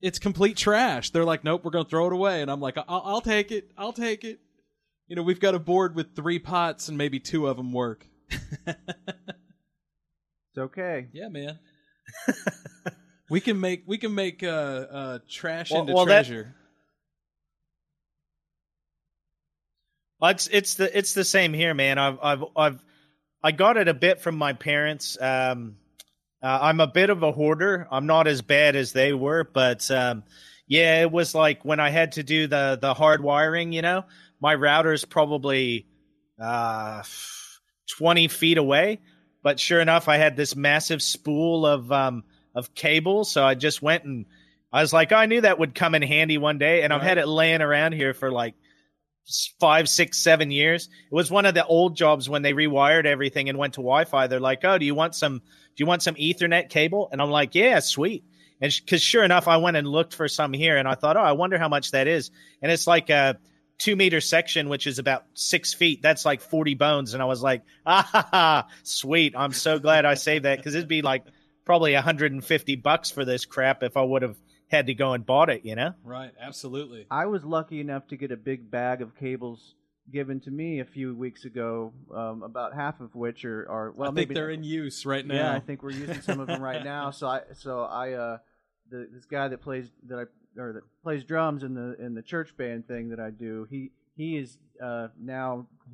it's complete trash. They're like, nope, we're going to throw it away. And I'm like, I'll take it. I'll take it. We've got a board with 3 pots and maybe 2 of them work. It's okay. Yeah, man. We can make trash into treasure. It's the same here, man. I got it a bit from my parents. I'm a bit of a hoarder. I'm not as bad as they were, but it was like when I had to do the hard wiring. My router's probably 20 feet away, but sure enough, I had this massive spool of cable. So I just went and I was like, I knew that would come in handy one day, and I've had it laying around here for like 5, 6, 7 years. It was one of the old jobs when they rewired everything and went to Wi-Fi. They're like, oh, do you want some Ethernet cable? And I'm like, yeah, sweet. And because sure enough, I went and looked for some here, and I thought, oh, I wonder how much that is. And it's like a 2-meter section, which is about 6 feet. That's like 40 bones. And I was like, sweet. I'm so glad I saved that, because it'd be like probably $150 for this crap if I would have had to go and bought it, Right, absolutely. I was lucky enough to get a big bag of cables given to me a few weeks ago, about half of which I think they're in use right now. Yeah, I think we're using some of them right now. This guy that plays drums in the church band thing that I do, he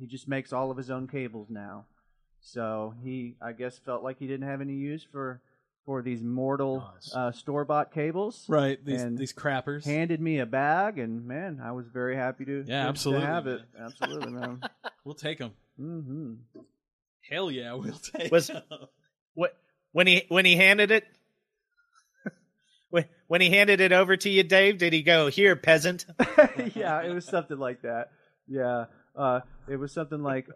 just makes all of his own cables now. So he, I guess, felt like he didn't have any use for these mortal store-bought cables. Right, these crappers. Handed me a bag, and, man, I was very happy to have it. Absolutely, man. We'll take them. Mm-hmm. Hell yeah, we'll take them. When he handed it? When he handed it over to you, Dave, did he go, here, peasant? Yeah, it was something like that. Yeah, it was something like,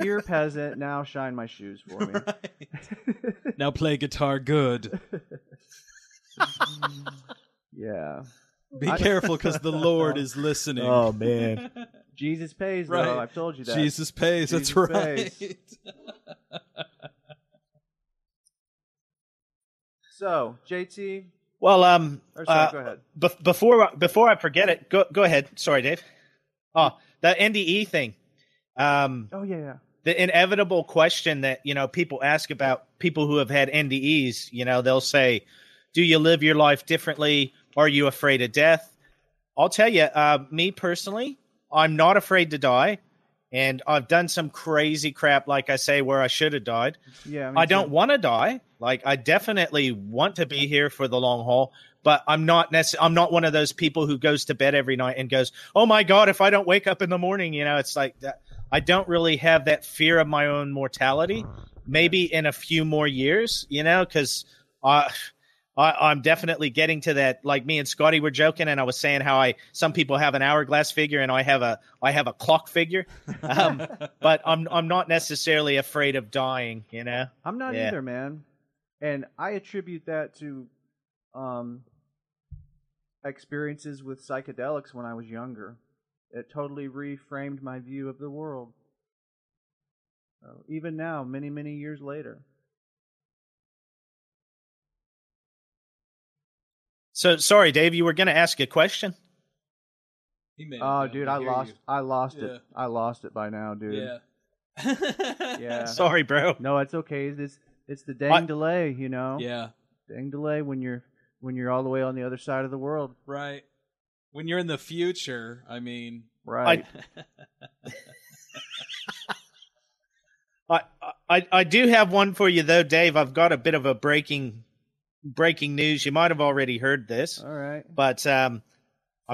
here, peasant, now shine my shoes for me. Right. Now play guitar good. Yeah. Be careful, because the Lord is listening. Oh, man. Jesus pays, right. Though. I've told you that. Jesus pays. Jesus pays. Right. So, JT. Well, go ahead. Before I forget it, go ahead. Sorry, Dave. Oh, the NDE thing. The inevitable question that, people ask about people who have had NDEs, they'll say, do you live your life differently? Are you afraid of death? I'll tell you, me personally, I'm not afraid to die. And I've done some crazy crap, like I say, where I should have died. Yeah, I don't want to die. Like, I definitely want to be here for the long haul, but I'm not one of those people who goes to bed every night and goes, "Oh my God, if I don't wake up in the morning," you know, it's like that. I don't really have that fear of my own mortality. Maybe in a few more years, you know, because I'm definitely getting to that. Like, me and Scotty were joking, and I was saying how some people have an hourglass figure, and I have a clock figure. But I'm not necessarily afraid of dying, you know. I'm not either, man. And I attribute that to experiences with psychedelics when I was younger. It totally reframed my view of the world. Even now, many, many years later. So, sorry, Dave, you were going to ask a question? Oh, dude, I lost it. I lost it by now, dude. Yeah. Yeah. Sorry, bro. No, it's okay. It's the dang delay, you know? Yeah. Dang delay when you're all the way on the other side of the world. Right. When you're in the future, I mean. Right. I do have one for you, though, Dave. I've got a bit of a breaking news. You might have already heard this. All right. But I'm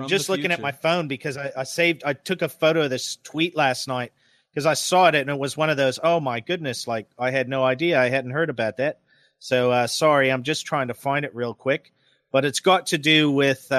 just looking at my phone because I took a photo of this tweet last night because I saw it, and it was one of those, oh, my goodness, like, I had no idea. I hadn't heard about that. So, sorry, I'm just trying to find it real quick. But it's got to do with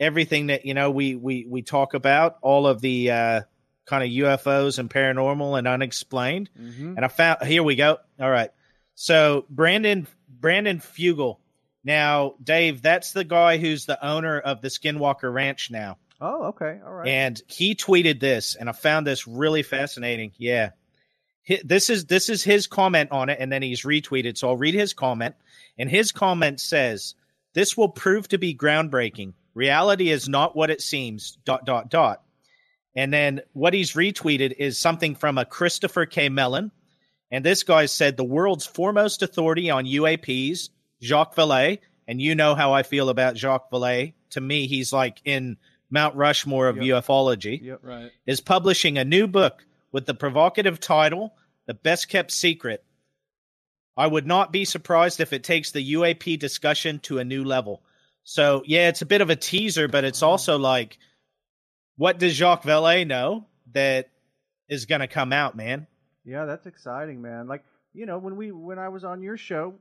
everything that, you know, we talk about, all of the kind of UFOs and paranormal and unexplained. Mm-hmm. And I found, here we go. All right. So Brandon Fugel. Now, Dave, that's the guy who's the owner of the Skinwalker Ranch now. Oh, okay. All right. And he tweeted this, and I found this really fascinating. Yeah. This is his comment on it, and then he's retweeted. So I'll read his comment. And his comment says, "This will prove to be groundbreaking. Reality is not what it seems, ... And then what he's retweeted is something from a Christopher K. Mellon. And this guy said, the world's foremost authority on UAPs, Jacques Vallée. And you know how I feel about Jacques Vallée. To me, he's like in Mount Rushmore of ufology. Yep, right. Is publishing a new book with the provocative title, The Best Kept Secret. I would not be surprised if it takes the UAP discussion to a new level. So, yeah, it's a bit of a teaser, but it's also like, what does Jacques Vallée know that is going to come out, man? Yeah, that's exciting, man. Like, you know, when I was on your show,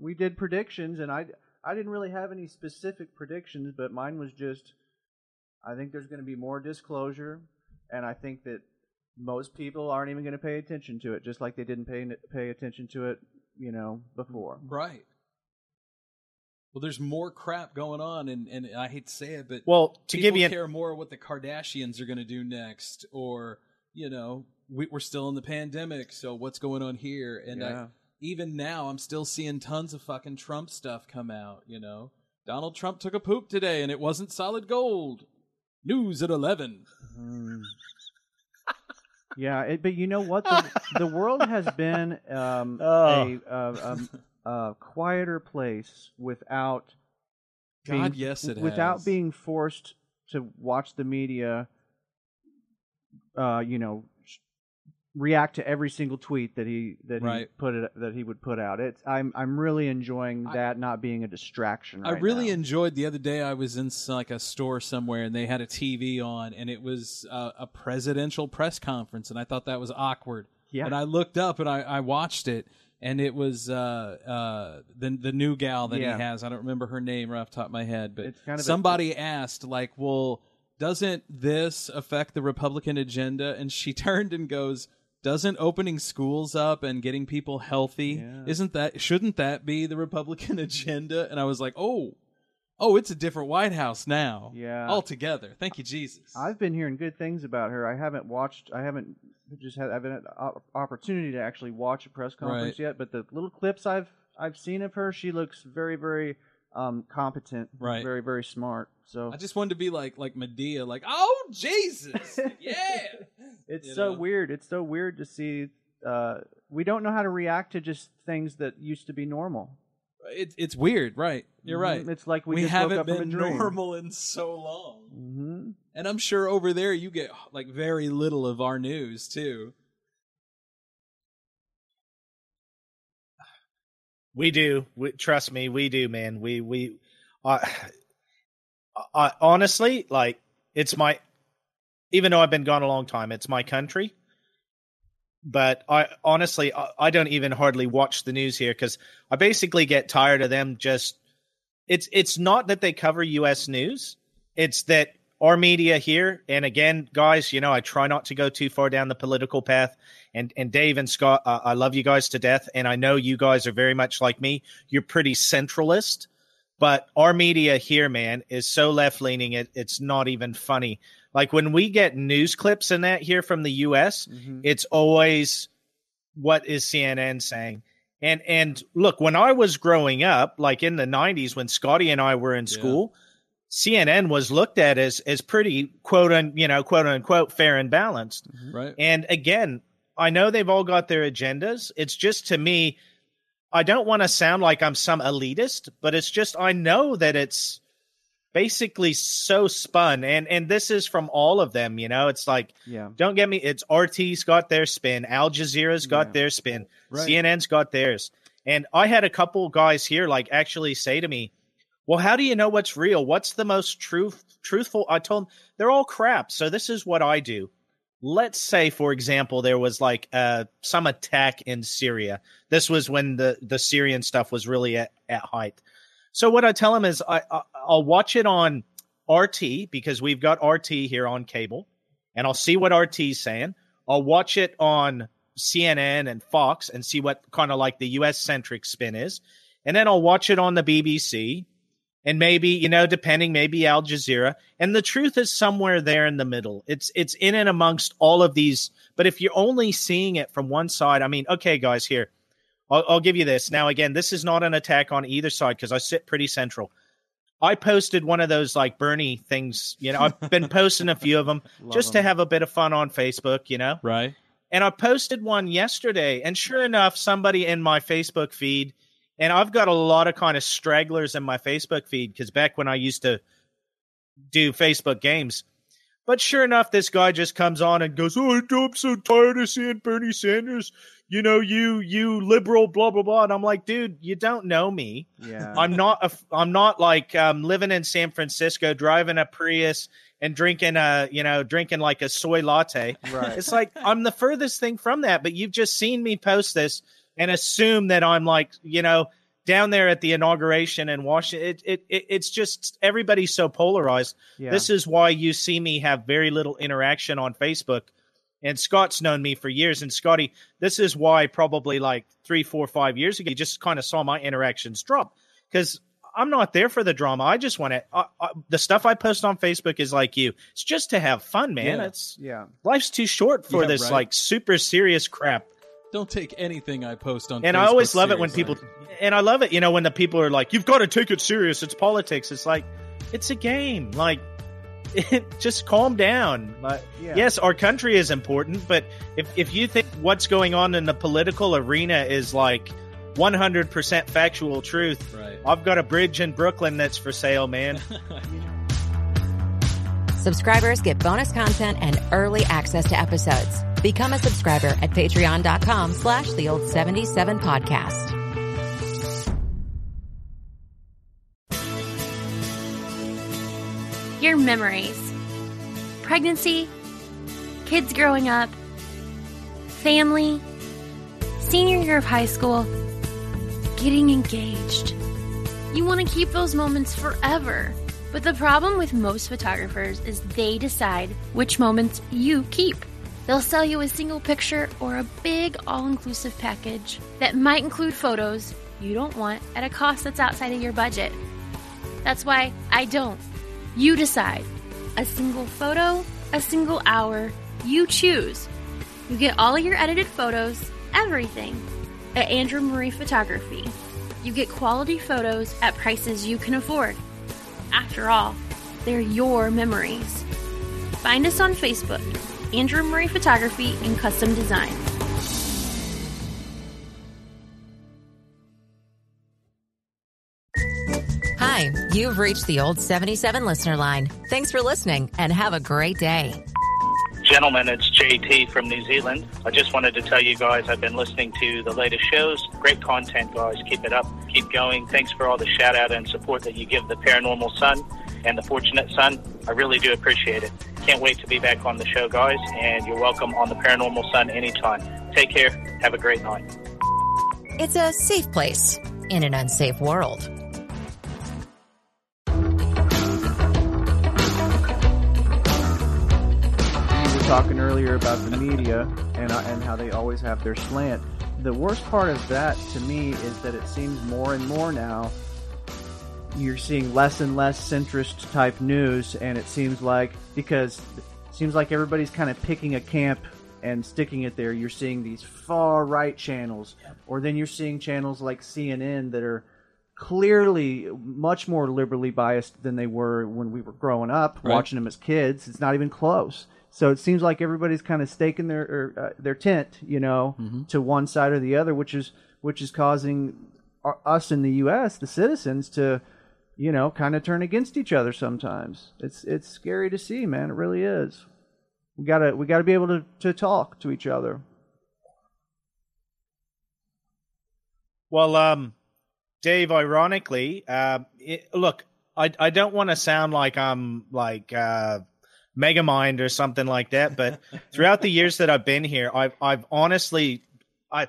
we did predictions, and I didn't really have any specific predictions, but mine was just, I think there's going to be more disclosure, and I think that most people aren't even going to pay attention to it, just like they didn't pay attention to it, you know, before. Right. Well, there's more crap going on, and I hate to say it, but people care more what the Kardashians are going to do next, or, you know, we're still in the pandemic, so what's going on here? And even now, I'm still seeing tons of fucking Trump stuff come out, you know? Donald Trump took a poop today, and it wasn't solid gold. News at 11. Yeah, but you know what? The world has been a quieter place without being forced to watch the media, you know, react to every single tweet that he would put out. I'm really enjoying that not being a distraction. I really enjoyed the other day. I was in like a store somewhere, and they had a TV on, and it was a presidential press conference, and I thought that was awkward. Yeah, and I looked up and I watched it. And it was the new gal that he has. I don't remember her name right off the top of my head. But kind of somebody asked, like, well, doesn't this affect the Republican agenda? And she turned and goes, doesn't opening schools up and getting people healthy, shouldn't that be the Republican agenda? And I was like, oh, it's a different White House now. Yeah. Altogether. Thank you, Jesus. I've been hearing good things about her. I haven't had an opportunity to actually watch a press conference yet, but the little clips I've seen of her, she looks very, very competent, very, very smart. So I just wanted to be like Medea, like, oh Jesus, yeah. It's so weird. It's so weird to see. We don't know how to react to just things that used to be normal. It's weird, right? You're right. It's like we just haven't woke up from a dream. Normal in so long. Mm-hmm. And I'm sure over there you get like very little of our news too. We do. Trust me, we do, man. I honestly, like, it's my, even though I've been gone a long time, it's my country. But I honestly, I don't even hardly watch the news here because I basically get tired of them. Just it's not that they cover U.S. news; it's that our media here. And again, guys, you know, I try not to go too far down the political path. And Dave and Scott, I love you guys to death, and I know you guys are very much like me. You're pretty centralist, but our media here, man, is so left leaning. It's not even funny. Like when we get news clips and that here from the U.S., mm-hmm. It's always what is CNN saying? And look, when I was growing up, like in the 90s, when Scotty and I were in school, CNN was looked at as pretty quote unquote fair and balanced. Mm-hmm. Right. And again, I know they've all got their agendas. It's just, to me, I don't want to sound like I'm some elitist, but it's just, I know that it's basically so spun, and this is from all of them, you know. It's like, don't get me, it's RT's got their spin, Al Jazeera's got their spin, CNN's got theirs. And I had a couple guys here like actually say to me, well, how do you know what's real, what's the most truthful? I told them they're all crap. So this is what I do. Let's say, for example, there was like some attack in Syria. This was when the Syrian stuff was really at height. So what I tell them is I'll watch it on RT because we've got RT here on cable, and I'll see what RT's saying. I'll watch it on CNN and Fox and see what kind of like the U.S.-centric spin is. And then I'll watch it on the BBC and maybe, you know, depending, maybe Al Jazeera. And the truth is somewhere there in the middle. It's in and amongst all of these. But if you're only seeing it from one side, I mean, okay, guys, here. I'll give you this. Now, again, this is not an attack on either side because I sit pretty central. I posted one of those like Bernie things. You know, I've been posting a few of them just to have a bit of fun on Facebook, you know. Right. And I posted one yesterday. And sure enough, somebody in my Facebook feed, and I've got a lot of kind of stragglers in my Facebook feed because back when I used to do Facebook games. But sure enough, this guy just comes on and goes, oh, I'm so tired of seeing Bernie Sanders. You know, you liberal, blah, blah, blah. And I'm like, dude, you don't know me. Yeah. I'm not like living in San Francisco, driving a Prius and drinking like a soy latte. Right. It's like, I'm the furthest thing from that. But you've just seen me post this and assume that I'm like, you know, down there at the inauguration in Washington. It's just everybody's so polarized. Yeah. This is why you see me have very little interaction on Facebook. And Scott's known me for years. And Scotty, this is why probably like 3, 4, 5 years ago, you just kind of saw my interactions drop because I'm not there for the drama. I just want to the stuff I post on Facebook is like you. It's just to have fun, man. Yeah. Life's too short for this like super serious crap. Don't take anything I post on Facebook. And I always love it when people – and I love it, you know, when the people are like, you've got to take it serious. It's politics. It's like, it's a game. Like, just calm down. Yes, our country is important, but if you think what's going on in the political arena is like 100% factual truth, right. I've got a bridge in Brooklyn that's for sale, man. Subscribers get bonus content and early access to episodes. Become a subscriber at patreon.com/theold77podcast. Your memories, pregnancy, kids growing up, family, senior year of high school, getting engaged. You want to keep those moments forever, but the problem with most photographers is they decide which moments you keep. They'll sell you a single picture or a big all-inclusive package that might include photos you don't want at a cost that's outside of your budget. That's why I don't. You decide. A single photo, a single hour, you choose. You get all of your edited photos, everything, at Andrew Marie Photography. You get quality photos at prices you can afford. After all, they're your memories. Find us on Facebook, Andrew Marie Photography and Custom Design. Hi, you've reached the Old 77 listener line. Thanks for listening and have a great day. Gentlemen, it's JT from New Zealand. I just wanted to tell you guys I've been listening to the latest shows. Great content, guys. Keep it up. Keep going. Thanks for all the shout-out and support that you give the Paranormal Son and the Fortunate Son. I really do appreciate it. Can't wait to be back on the show, guys, and you're welcome on the Paranormal Son anytime. Take care. Have a great night. It's a safe place in an unsafe world. Talking earlier about the media and how they always have their slant. The worst part of that to me is that it seems more and more now you're seeing less and less centrist type news, and it seems like everybody's kind of picking a camp and sticking it there. You're seeing these far right channels, or then you're seeing channels like CNN that are clearly much more liberally biased than they were when we were growing up, right? Watching them as kids. It's not even close. So it seems like everybody's kind of staking their tent, you know, mm-hmm. to one side or the other, which is causing us in the U.S., the citizens, to, you know, kind of turn against each other sometimes. It's scary to see, man. It really is. We gotta be able to talk to each other. Well, Dave, ironically, look, I don't want to sound like I'm like. Megamind or something like that, but throughout the years that I've been here, I've honestly had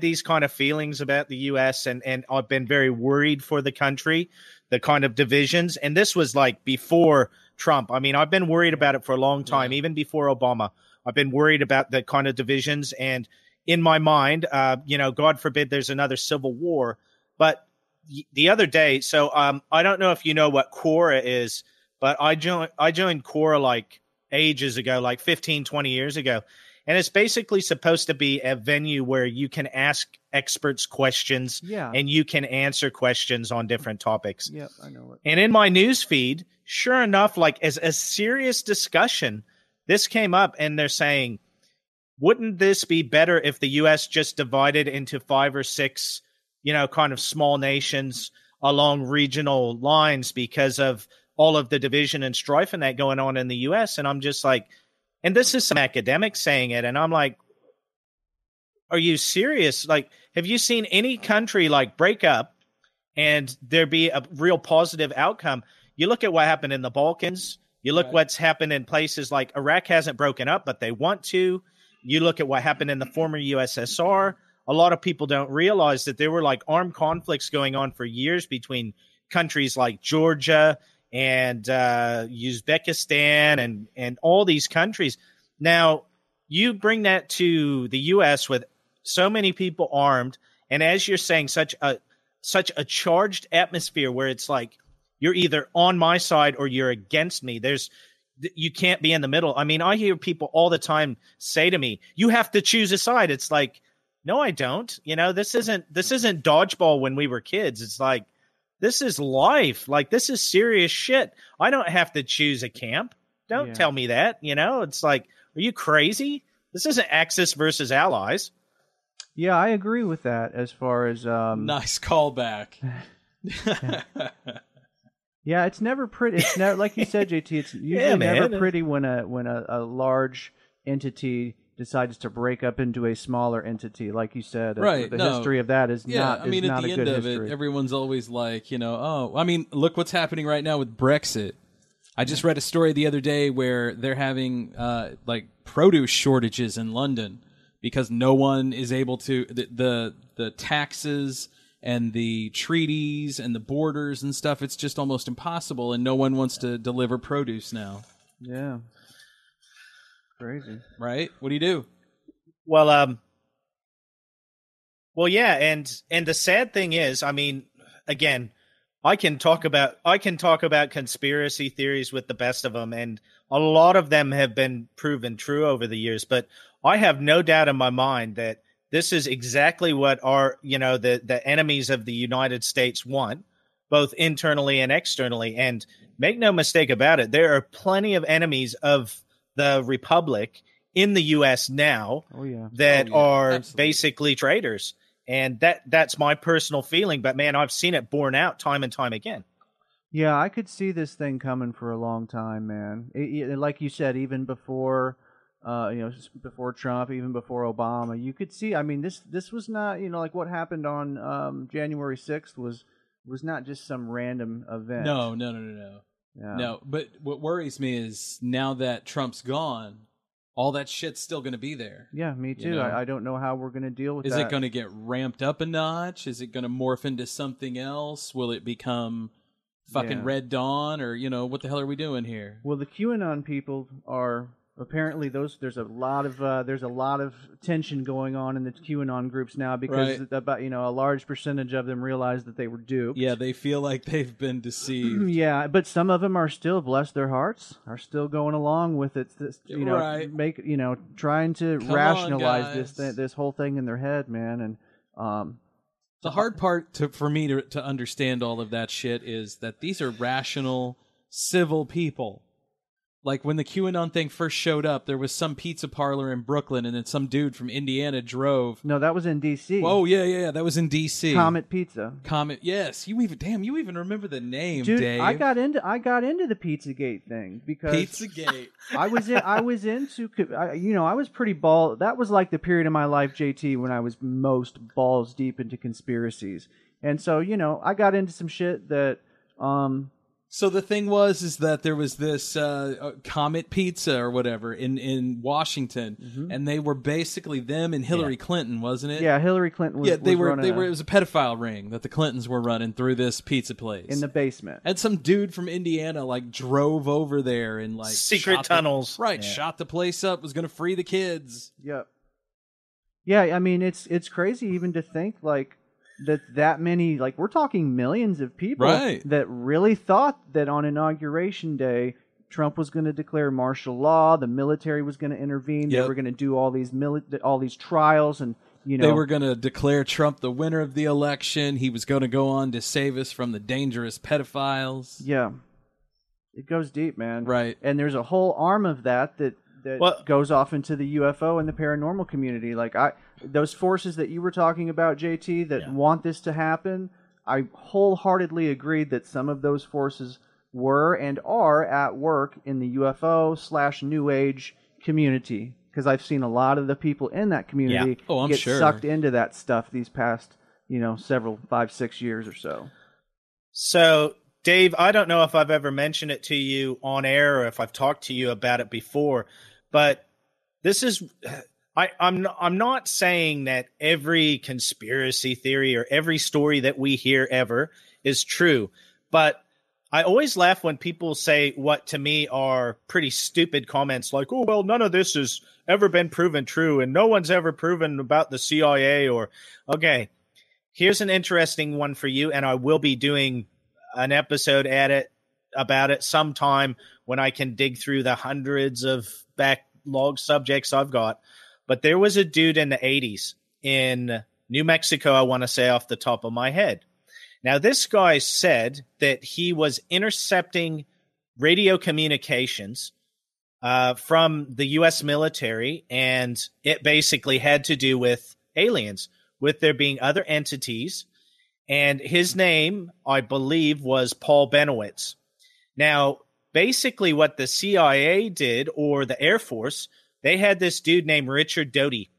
these kind of feelings about the US, and I've been very worried for the country, the kind of divisions, and this was like before Trump. I mean, I've been worried about it for a long time, even before Obama. I've been worried about the kind of divisions, and in my mind, you know, God forbid there's another civil war. But the other day, so I don't know if you know what Quora is. But I joined Quora like ages ago, like 15, 20 years ago. And it's basically supposed to be a venue where you can ask experts questions and you can answer questions on different topics. Yep, I know it. And in my news feed, sure enough, like as a serious discussion, this came up and they're saying, wouldn't this be better if the U.S. just divided into 5 or 6, you know, kind of small nations along regional lines because of all of the division and strife and that going on in the U.S. And I'm just like, and this is some academics saying it. And I'm like, are you serious? Like, have you seen any country like break up and there be a real positive outcome? You look at what happened in the Balkans. You look what's happened in places like Iraq hasn't broken up, but they want to. You look at what happened in the former USSR. A lot of people don't realize that there were like armed conflicts going on for years between countries like Georgia and Uzbekistan and all these countries. Now, you bring that to the U.S. with so many people armed, and as you're saying, such a charged atmosphere where it's like you're either on my side or you're against me. You can't be in the middle. I mean, I hear people all the time say to me, you have to choose a side. It's like, no, I don't. You know, this isn't dodgeball when we were kids. It's like, this is life. Like, this is serious shit. I don't have to choose a camp. Don't tell me that. You know, it's like, are you crazy? This isn't Axis versus Allies. Yeah, I agree with that as far as... nice callback. Yeah, it's never pretty. It's never, like you said, JT, it's usually never pretty when a large entity decides to break up into a smaller entity, like you said. Right. The history of that is not a good history. Yeah, I mean, at the end of it, everyone's always like, you know, oh, I mean, look what's happening right now with Brexit. I just read a story the other day where they're having, like, produce shortages in London because no one is able to... The taxes and the treaties and the borders and stuff, it's just almost impossible, and no one wants to deliver produce now. Yeah. Crazy, right? What do you do? Well, and the sad thing is, I mean, again, I can talk about conspiracy theories with the best of them, and a lot of them have been proven true over the years. But I have no doubt in my mind that this is exactly what our, you know, the enemies of the United States want, both internally and externally. And make no mistake about it, there are plenty of enemies of the Republic in the U.S. now that are absolutely basically traitors. And that's my personal feeling. But, man, I've seen it borne out time and time again. Yeah, I could see this thing coming for a long time, man. It, like you said, even before, before Trump, even before Obama, you could see. I mean, this was not, like what happened on January 6th was not just some random event. No. Yeah. No, but what worries me is now that Trump's gone, all that shit's still going to be there. Yeah, me too. You know? I don't know how we're going to deal with that. Is it going to get ramped up a notch? Is it going to morph into something else? Will it become fucking Red Dawn? Or, what the hell are we doing here? Well, the QAnon people are apparently there's a lot of tension going on in the QAnon groups now because about a large percentage of them realize that they were duped. Yeah, they feel like they've been deceived. Yeah, but some of them are still, bless their hearts, are still going along with it. Trying to rationalize this whole thing in their head, man. And the hard part for me to understand all of that shit is that these are rational, civil people. Like, when the QAnon thing first showed up, there was some pizza parlor in Brooklyn, and then some dude from Indiana drove. No, that was in D.C. Oh, yeah, that was in D.C. Comet Pizza. Comet, yes. You even remember the name, dude, Dave. I got into the Pizzagate thing because Pizzagate. I was pretty ball. That was like the period of my life, JT, when I was most balls deep into conspiracies, and so I got into some shit that. So the thing was that there was this Comet Pizza or whatever in Washington, mm-hmm. and they were basically them and Hillary Clinton, wasn't it? Yeah, Hillary Clinton was. Yeah, it was a pedophile ring that the Clintons were running through this pizza place in the basement. And some dude from Indiana drove over there and secret tunnels, shot the place up, was going to free the kids. Yep. Yeah, I mean it's crazy even to think that many, we're talking millions of people that really thought that on Inauguration Day, Trump was going to declare martial law, the military was going to intervene, they were going to do all these trials, and they were going to declare Trump the winner of the election. He was going to go on to save us from the dangerous pedophiles. Yeah, it goes deep, man. Right, and there's a whole arm of that goes off into the UFO and the paranormal community. Those forces that you were talking about, JT, that want this to happen, I wholeheartedly agreed that some of those forces were and are at work in the UFO / New Age community, because I've seen a lot of the people in that community get sucked into that stuff these past, several 5-6 years or so. So, Dave, I don't know if I've ever mentioned it to you on air or if I've talked to you about it before, but this is. I'm not saying that every conspiracy theory or every story that we hear ever is true, but I always laugh when people say what to me are pretty stupid comments like, oh, well, none of this has ever been proven true and no one's ever proven about the CIA or. Okay, here's an interesting one for you, and I will be doing an episode about it sometime when I can dig through the hundreds of backlog subjects I've got. But there was a dude in the 80s in New Mexico, I want to say off the top of my head. Now, this guy said that he was intercepting radio communications from the U.S. military, and it basically had to do with aliens, with there being other entities. And his name, I believe, was Paul Benowitz. Now, basically what the CIA did, or the Air Force, they had this dude named Richard Doty,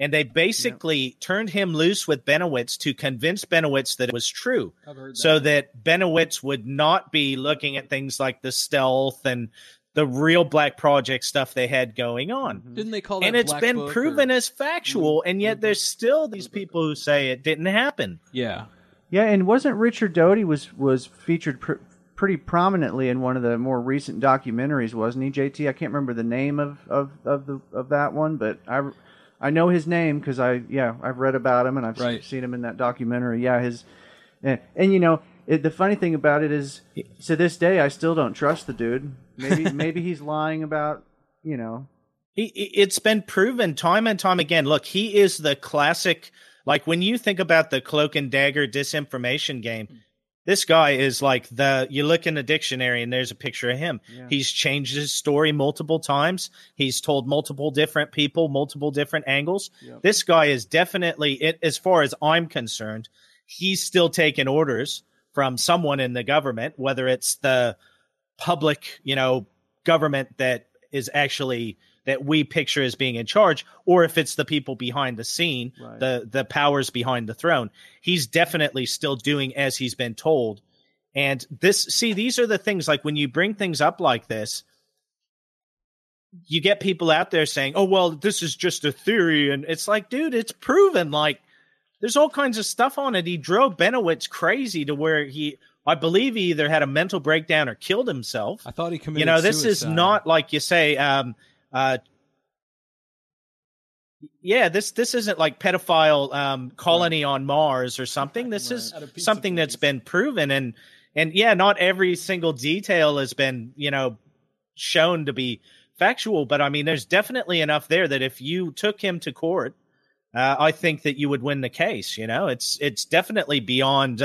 and they basically turned him loose with Benowitz to convince Benowitz that it was true, so that Benowitz would not be looking at things like the stealth and the real Black Project stuff they had going on. Mm-hmm. Didn't they call that? And it's Black been Book proven as factual, and yet there's still these people who say it didn't happen. Yeah, yeah, and wasn't Richard Doty was featured pretty prominently in one of the more recent documentaries, wasn't he, JT? I can't remember the name of that one, but I know his name because I've read about him and I've seen him in that documentary. Yeah, the funny thing about it is, to this day, I still don't trust the dude. Maybe he's lying about It's been proven time and time again. Look, he is the classic. When you think about the cloak and dagger disinformation game. This guy is like the, you look in the dictionary and there's a picture of him. Yeah. He's changed his story multiple times. He's told multiple different people, multiple different angles. Yep. This guy is definitely, as far as I'm concerned, he's still taking orders from someone in the government, whether it's the public, you know, government that is actually, that we picture as being in charge, or if it's the people behind the scene, right, the powers behind the throne. He's definitely still doing as he's been told. And this, see, these are the things, like when you bring things up like this, you get people out there saying, oh, well, this is just a theory. And it's like, dude, it's proven. Like, there's all kinds of stuff on it. He drove Benowitz crazy to where he, I believe he either had a mental breakdown or killed himself. I thought he committed suicide. You know, this is not like you say, yeah, this isn't like pedophile colony on Mars or something. This is something that's been proven, and yeah, not every single detail has been, you know, shown to be factual. But I mean, there's definitely enough there that if you took him to court, I think that you would win the case. You know, it's definitely beyond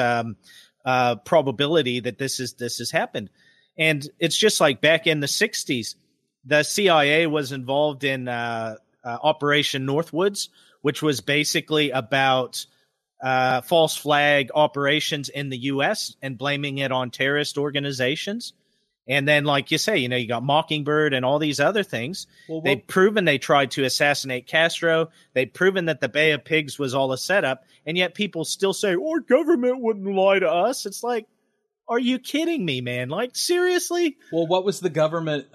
probability that this has happened, and it's just like back in the 60s. The CIA was involved in Operation Northwoods, which was basically about false flag operations in the U.S. and blaming it on terrorist organizations. And then, like you say, you know, you got Mockingbird and all these other things. Well, they've proven they tried to assassinate Castro. They've proven that the Bay of Pigs was all a setup. And yet people still say, our government wouldn't lie to us. It's like, are you kidding me, man? Like, seriously? Well, what was the government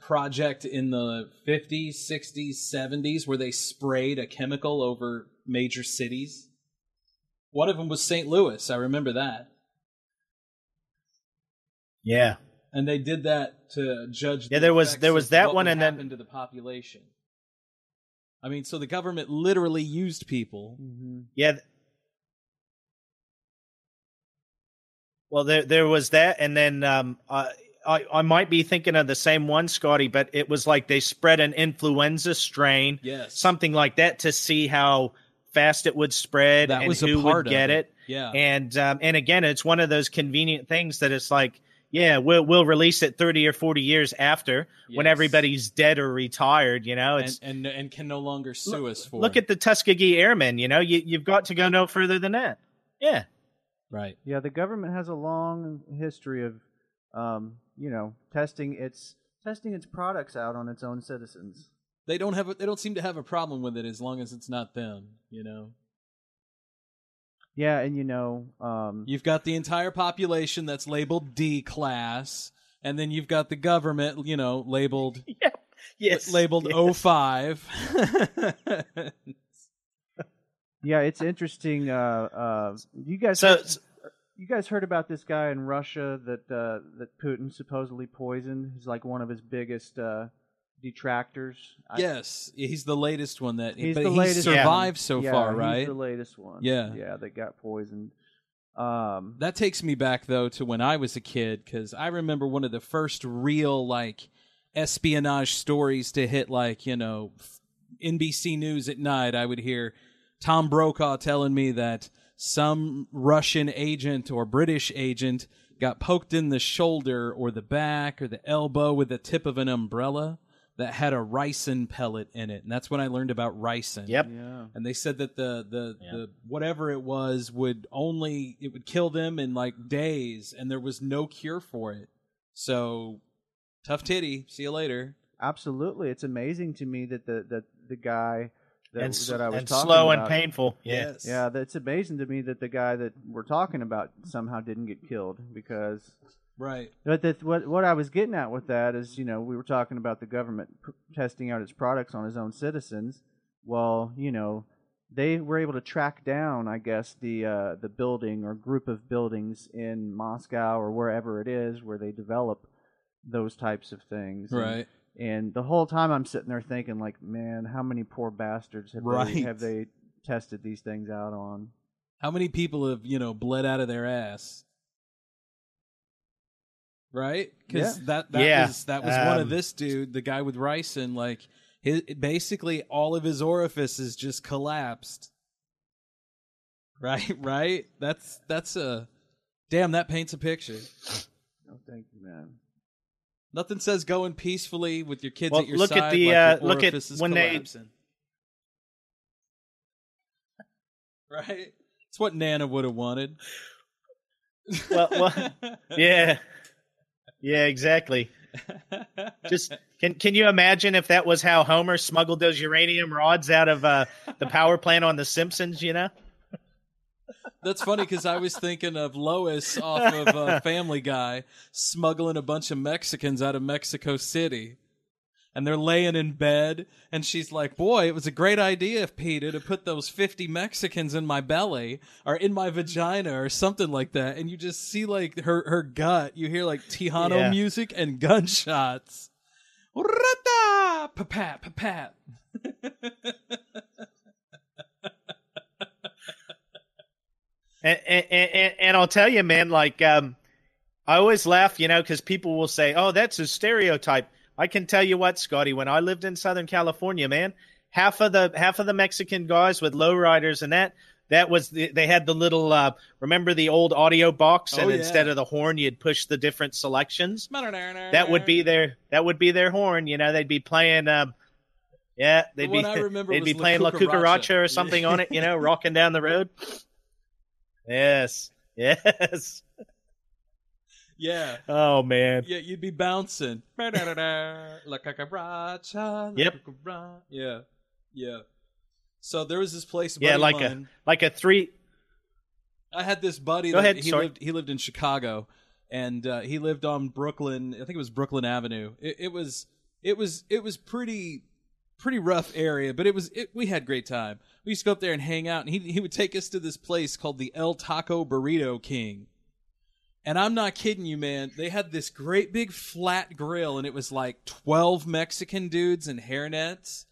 project in the 50s, 60s, 70s where they sprayed a chemical over major cities? One of them was St. Louis. I remember that. Yeah. And they did that to judge the there was that one, and then to the population. I mean, so the government literally used people. Mm-hmm. Yeah. Well, there was that, and then I might be thinking of the same one, Scotty, but it was like they spread an influenza strain, yes, something like that, to see how fast it would spread and who would get it. Yeah, and again, it's one of those convenient things that it's like, yeah, we'll release it 30 or 40 years after, yes, when everybody's dead or retired, you know, it's, and can no longer sue us for. Look at the Tuskegee Airmen, you know, you've got to go no further than that. Yeah. Right. Yeah, the government has a long history of, you know, testing its products out on its own citizens. They don't have they don't seem to have a problem with it as long as it's not them, you know. Yeah, and you know, you've got the entire population that's labeled D class, and then you've got the government, you know, labeled labeled 05. Yeah, it's interesting. You guys heard about this guy in Russia that Putin supposedly poisoned? He's like one of his biggest detractors. Yes, he's the latest one that he survived so far, right? He's the latest one. Yeah, that got poisoned. That takes me back though to when I was a kid, because I remember one of the first real like espionage stories to hit, like, you know, NBC News at night. I would hear Tom Brokaw telling me that some Russian agent or British agent got poked in the shoulder or the back or the elbow with the tip of an umbrella that had a ricin pellet in it. And that's when I learned about ricin. Yep. Yeah. And they said that the whatever it was would kill them in like days, and there was no cure for it. So tough titty. See you later. Absolutely. It's amazing to me that the guy that I was talking slow about, and painful. Yes. Yeah, that's amazing to me that the guy that we're talking about somehow didn't get killed, because right. But what I was getting at with that is, you know, we were talking about the government testing out its products on its own citizens. Well, you know, they were able to track down, I guess, the building or group of buildings in Moscow or wherever it is where they develop those types of things. Right. And the whole time I'm sitting there thinking, like, man, how many poor bastards have they tested these things out on? How many people have, you know, bled out of their ass? Right? Because that was one of this dude, the guy with ricin, like, basically all of his orifices just collapsed. Right? That's a Damn, that paints a picture. No, thank you, man. Nothing says going peacefully with your kids at your side. Right? It's what Nana would have wanted. Yeah. Yeah, exactly. Just can you imagine if that was how Homer smuggled those uranium rods out of the power plant on The Simpsons, you know? That's funny because I was thinking of Lois off of Family Guy smuggling a bunch of Mexicans out of Mexico City. And they're laying in bed, and she's like, boy, it was a great idea, Peter, to put those 50 Mexicans in my belly or in my vagina or something like that. And you just see, like, her gut. You hear, like, Tejano music and gunshots. Rata! Papap, papap. And I'll tell you, man, like, I always laugh, you know, because people will say, oh, that's a stereotype. I can tell you what, Scotty, when I lived in Southern California, man, half of the Mexican guys with lowriders and that was they had the little remember the old audio box, and instead of the horn, you'd push the different selections. That would be their horn. You know, they'd be playing playing La Cucaracha or something on it. You know, rocking down the road. Yes. Yeah. Oh, man. Yeah, you'd be bouncing. La cucaracha. Yep. Yeah. Yeah. So there was this place. Yeah, I had this buddy. He lived in Chicago, and he lived on Brooklyn. I think it was Brooklyn Avenue. It was pretty rough area, but we had great time. We used to go up there and hang out, and he would take us to this place called the El Taco Burrito King. And I'm not kidding you, man. They had this great big flat grill, and it was like 12 Mexican dudes in hairnets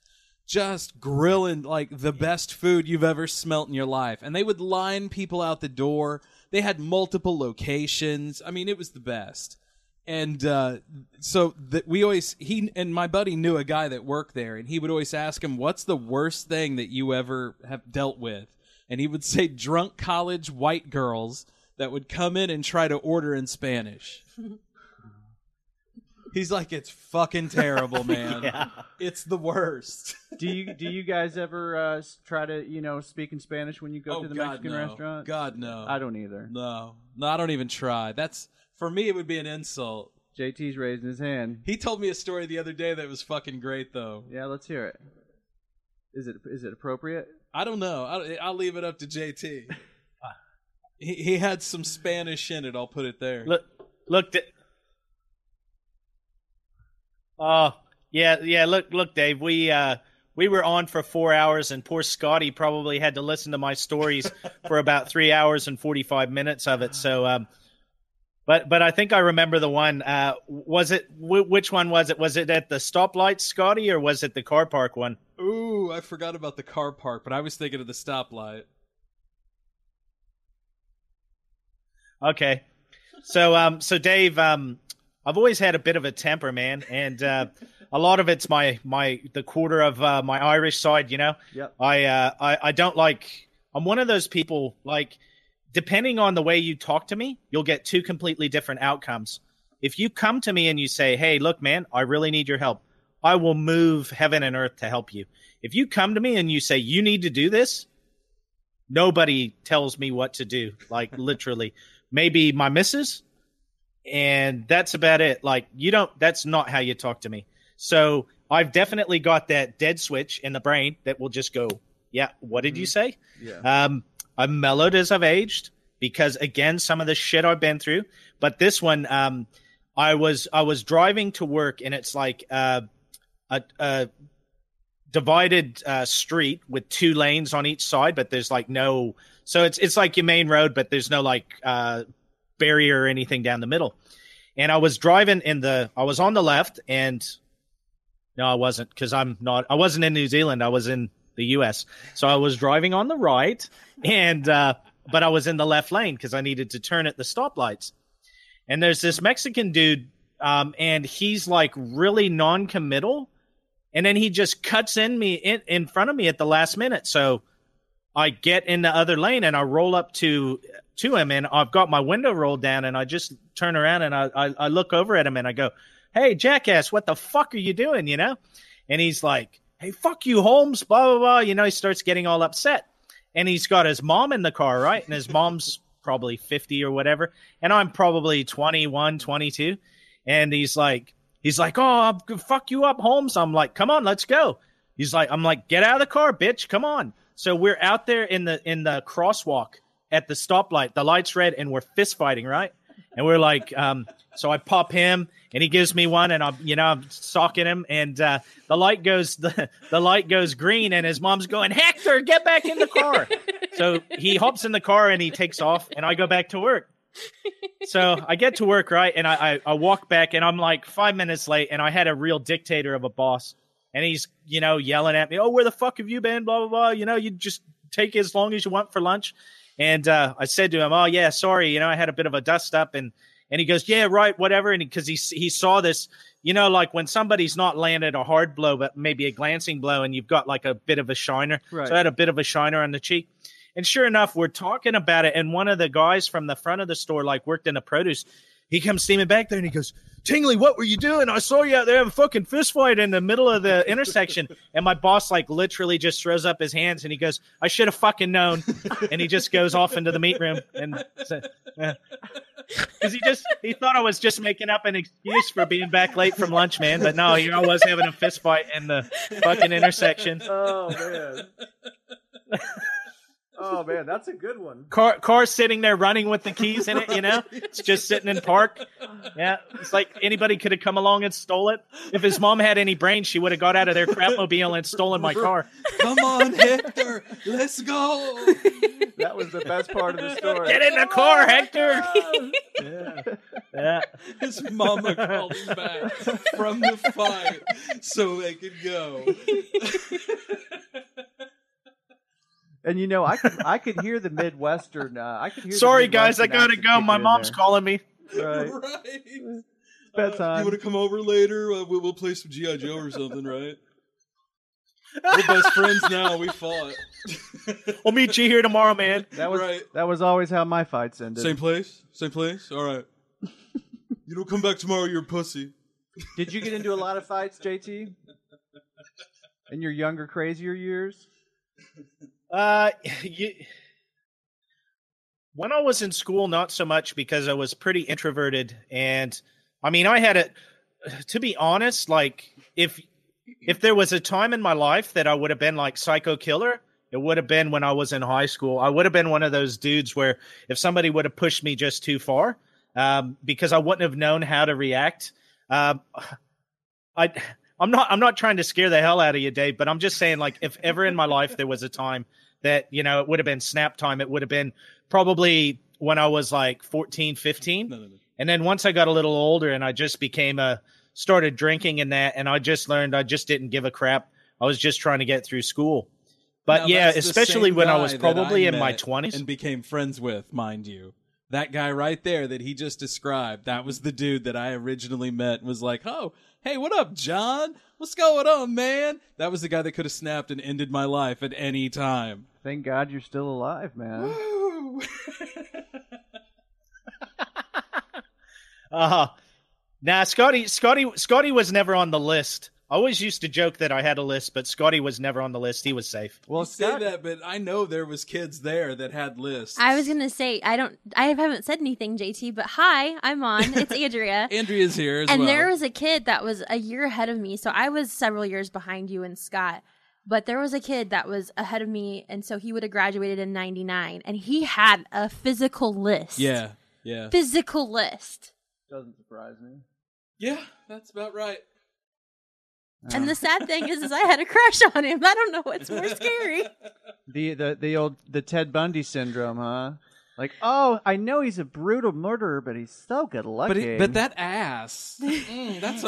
just grilling like the best food you've ever smelt in your life. And they would line people out the door. They had multiple locations. I mean, it was the best. And he and my buddy knew a guy that worked there, and he would always ask him, what's the worst thing that you ever have dealt with? And he would say drunk college white girls that would come in and try to order in Spanish. He's like, it's fucking terrible, man. Yeah. It's the worst. Do you guys ever try to, you know, speak in Spanish when you go to the Mexican restaurant? God, no. I don't either. No, I don't even try. That's, for me, it would be an insult. JT's raising his hand. He told me a story the other day that was fucking great, though. Yeah, let's hear it. Is it appropriate? I don't know. I'll leave it up to JT. He had some Spanish in it, I'll put it there. Look. Look, Dave, we were on for 4 hours, and poor Scotty probably had to listen to my stories for about 3 hours and 45 minutes of it. So, but I think I remember the one. Which one was it? Was it at the stoplight, Scotty, or was it the car park one? Ooh, I forgot about the car park, but I was thinking of the stoplight. Okay. So Dave, I've always had a bit of a temper, man. And, a lot of it's the quarter of, my Irish side, you know, yep. I don't like, I'm one of those people, like, depending on the way you talk to me, you'll get two completely different outcomes. If you come to me and you say, hey, look, man, I really need your help, I will move heaven and earth to help you. If you come to me and you say, you need to do this, nobody tells me what to do. Like, literally. Maybe my missus, and that's about it. Like, that's not how you talk to me. So I've definitely got that dead switch in the brain that will just go, yeah, what did you say? Yeah. I'm mellowed as I've aged because, again, some of the shit I've been through. But this one, I was driving to work, and it's like a divided street with two lanes on each side, but there's like no... So it's like your main road, but there's no like barrier or anything down the middle. And I was driving I was on the left, and no, I wasn't, because I wasn't in New Zealand. I was in the U.S. So I was driving on the right, and but I was in the left lane because I needed to turn at the stoplights. And there's this Mexican dude, and he's like really non-committal, and then he just cuts in front of me at the last minute. So I get in the other lane and I roll up to him, and I've got my window rolled down, and I just turn around and I look over at him and I go, "Hey, jackass, what the fuck are you doing?" You know, and he's like, "Hey, fuck you, Holmes, blah, blah, blah." You know, he starts getting all upset, and he's got his mom in the car, right? And his mom's probably 50 or whatever, and I'm probably 21, 22. And he's like, "Oh, I'll fuck you up, Holmes." I'm like, "Come on, let's go." I'm like, "Get out of the car, bitch. Come on." So we're out there in the crosswalk at the stoplight, the light's red, and we're fist fighting, right? And we're like, so I pop him, and he gives me one, and I'm socking him, and the light goes green, and his mom's going, "Hector, get back in the car!" So he hops in the car and he takes off, and I go back to work. So I get to work, right, and I walk back, and I'm like 5 minutes late, and I had a real dictator of a boss, and he's yelling at me, "Oh, where the fuck have you been? Blah blah blah. You just take as long as you want for lunch." And I said to him, "Oh yeah, sorry, I had a bit of a dust up," and he goes, "Yeah, right, whatever." And because he saw this, like when somebody's not landed a hard blow, but maybe a glancing blow, and you've got like a bit of a shiner. Right. So I had a bit of a shiner on the cheek. And sure enough, we're talking about it. And one of the guys from the front of the store, like worked in the produce, he comes steaming back there and he goes, "Tingley, what were you doing? I saw you out there having a fucking fist fight in the middle of the intersection." And my boss like literally just throws up his hands and he goes, "I should have fucking known." And he just goes off into the meat room. And so, because he thought I was just making up an excuse for being back late from lunch, man. But no, I was having a fist fight in the fucking intersection. Oh, man. Oh, man, that's a good one. Car sitting there running with the keys in it, It's just sitting in park. Yeah, it's like anybody could have come along and stole it. If his mom had any brains, she would have got out of their crapmobile and stolen my car. "Come on, Hector, let's go." That was the best part of the story. "Get in the car, Hector." Yeah. His mama called him back from the fire so they could go. And I could hear the Midwestern. Sorry, guys, I gotta go. My mom's calling me. Right. Bedtime. You want to come over later? We'll play some GI Joe or something, right? We're best friends now. We fought. We'll meet you here tomorrow, man. That was always how my fights ended. Same place. All right. You don't come back tomorrow, you're a pussy. Did you get into a lot of fights, JT? In your younger, crazier years? When I was in school, not so much, because I was pretty introverted. And I mean, to be honest, like if there was a time in my life that I would have been like psycho killer, it would have been when I was in high school. I would have been one of those dudes where if somebody would have pushed me just too far, because I wouldn't have known how to react. I'm not trying to scare the hell out of you, Dave, but I'm just saying, like, if ever in my life there was a time that, it would have been snap time, it would have been probably when I was like 14, 15. No. And then once I got a little older and I just started drinking and that, and I just learned I just didn't give a crap. I was just trying to get through school. But now, yeah, especially when I was probably in my 20s. And became friends with, mind you. That guy right there that he just described, that was the dude that I originally met and was like, "Oh, hey, what up, John? What's going on, man?" That was the guy that could have snapped and ended my life at any time. Thank God you're still alive, man. Woo! Nah, Scotty was never on the list. I always used to joke that I had a list, but Scotty was never on the list. He was safe. Well, say that, but I know there was kids there that had lists. I was going to say, I haven't said anything, JT, but hi, I'm on. It's Andrea. Andrea's here as well. And there was a kid that was a year ahead of me. So I was several years behind you and Scott, but there was a kid that was ahead of me. And so he would have graduated in 99 and he had a physical list. Yeah. Physical list. Doesn't surprise me. Yeah, that's about right. And the sad thing is I had a crush on him. I don't know what's more scary. The old Ted Bundy syndrome, huh? Like, oh, I know he's a brutal murderer, but he's so good looking. But that ass, that's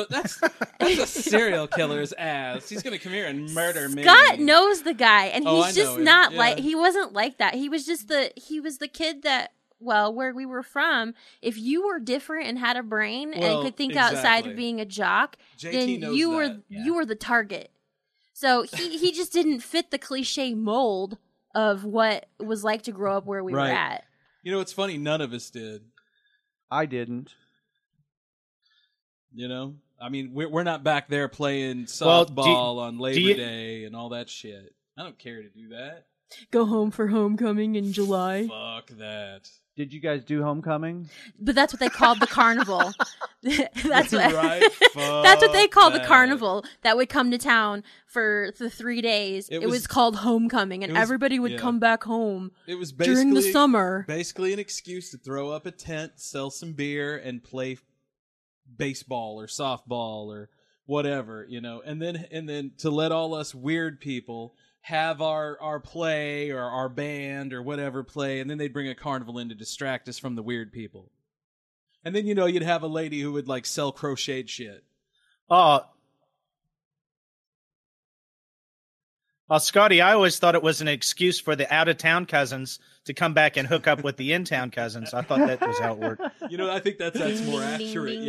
a serial killer's ass. He's gonna come here and murder me. Scott knows the guy, and he's just not like he wasn't like that. He was just the kid that. Well, where we were from, if you were different and had a brain and could think outside of being a jock, JT then you were the target. So he just didn't fit the cliche mold of what it was like to grow up where we were at. You know, it's funny. None of us did. I didn't. You know? I mean, we're not back there playing softball on Labor Day and all that shit. I don't care to do that. Go home for homecoming in July. Fuck that. Did you guys do homecoming? But that's what they called the carnival. That's what they called the carnival that would come to town for the 3 days. It was called homecoming, and everybody would come back home. It was during the summer. Basically an excuse to throw up a tent, sell some beer, and play baseball or softball or whatever, you know. And then to let all us weird people have our play or our band or whatever play, and then they'd bring a carnival in to distract us from the weird people. And then, you know, you'd have a lady who would, like, sell crocheted shit. Scotty, I always thought it was an excuse for the out-of-town cousins to come back and hook up with the in-town cousins. I thought that was how it worked. You know, I think that's more accurate,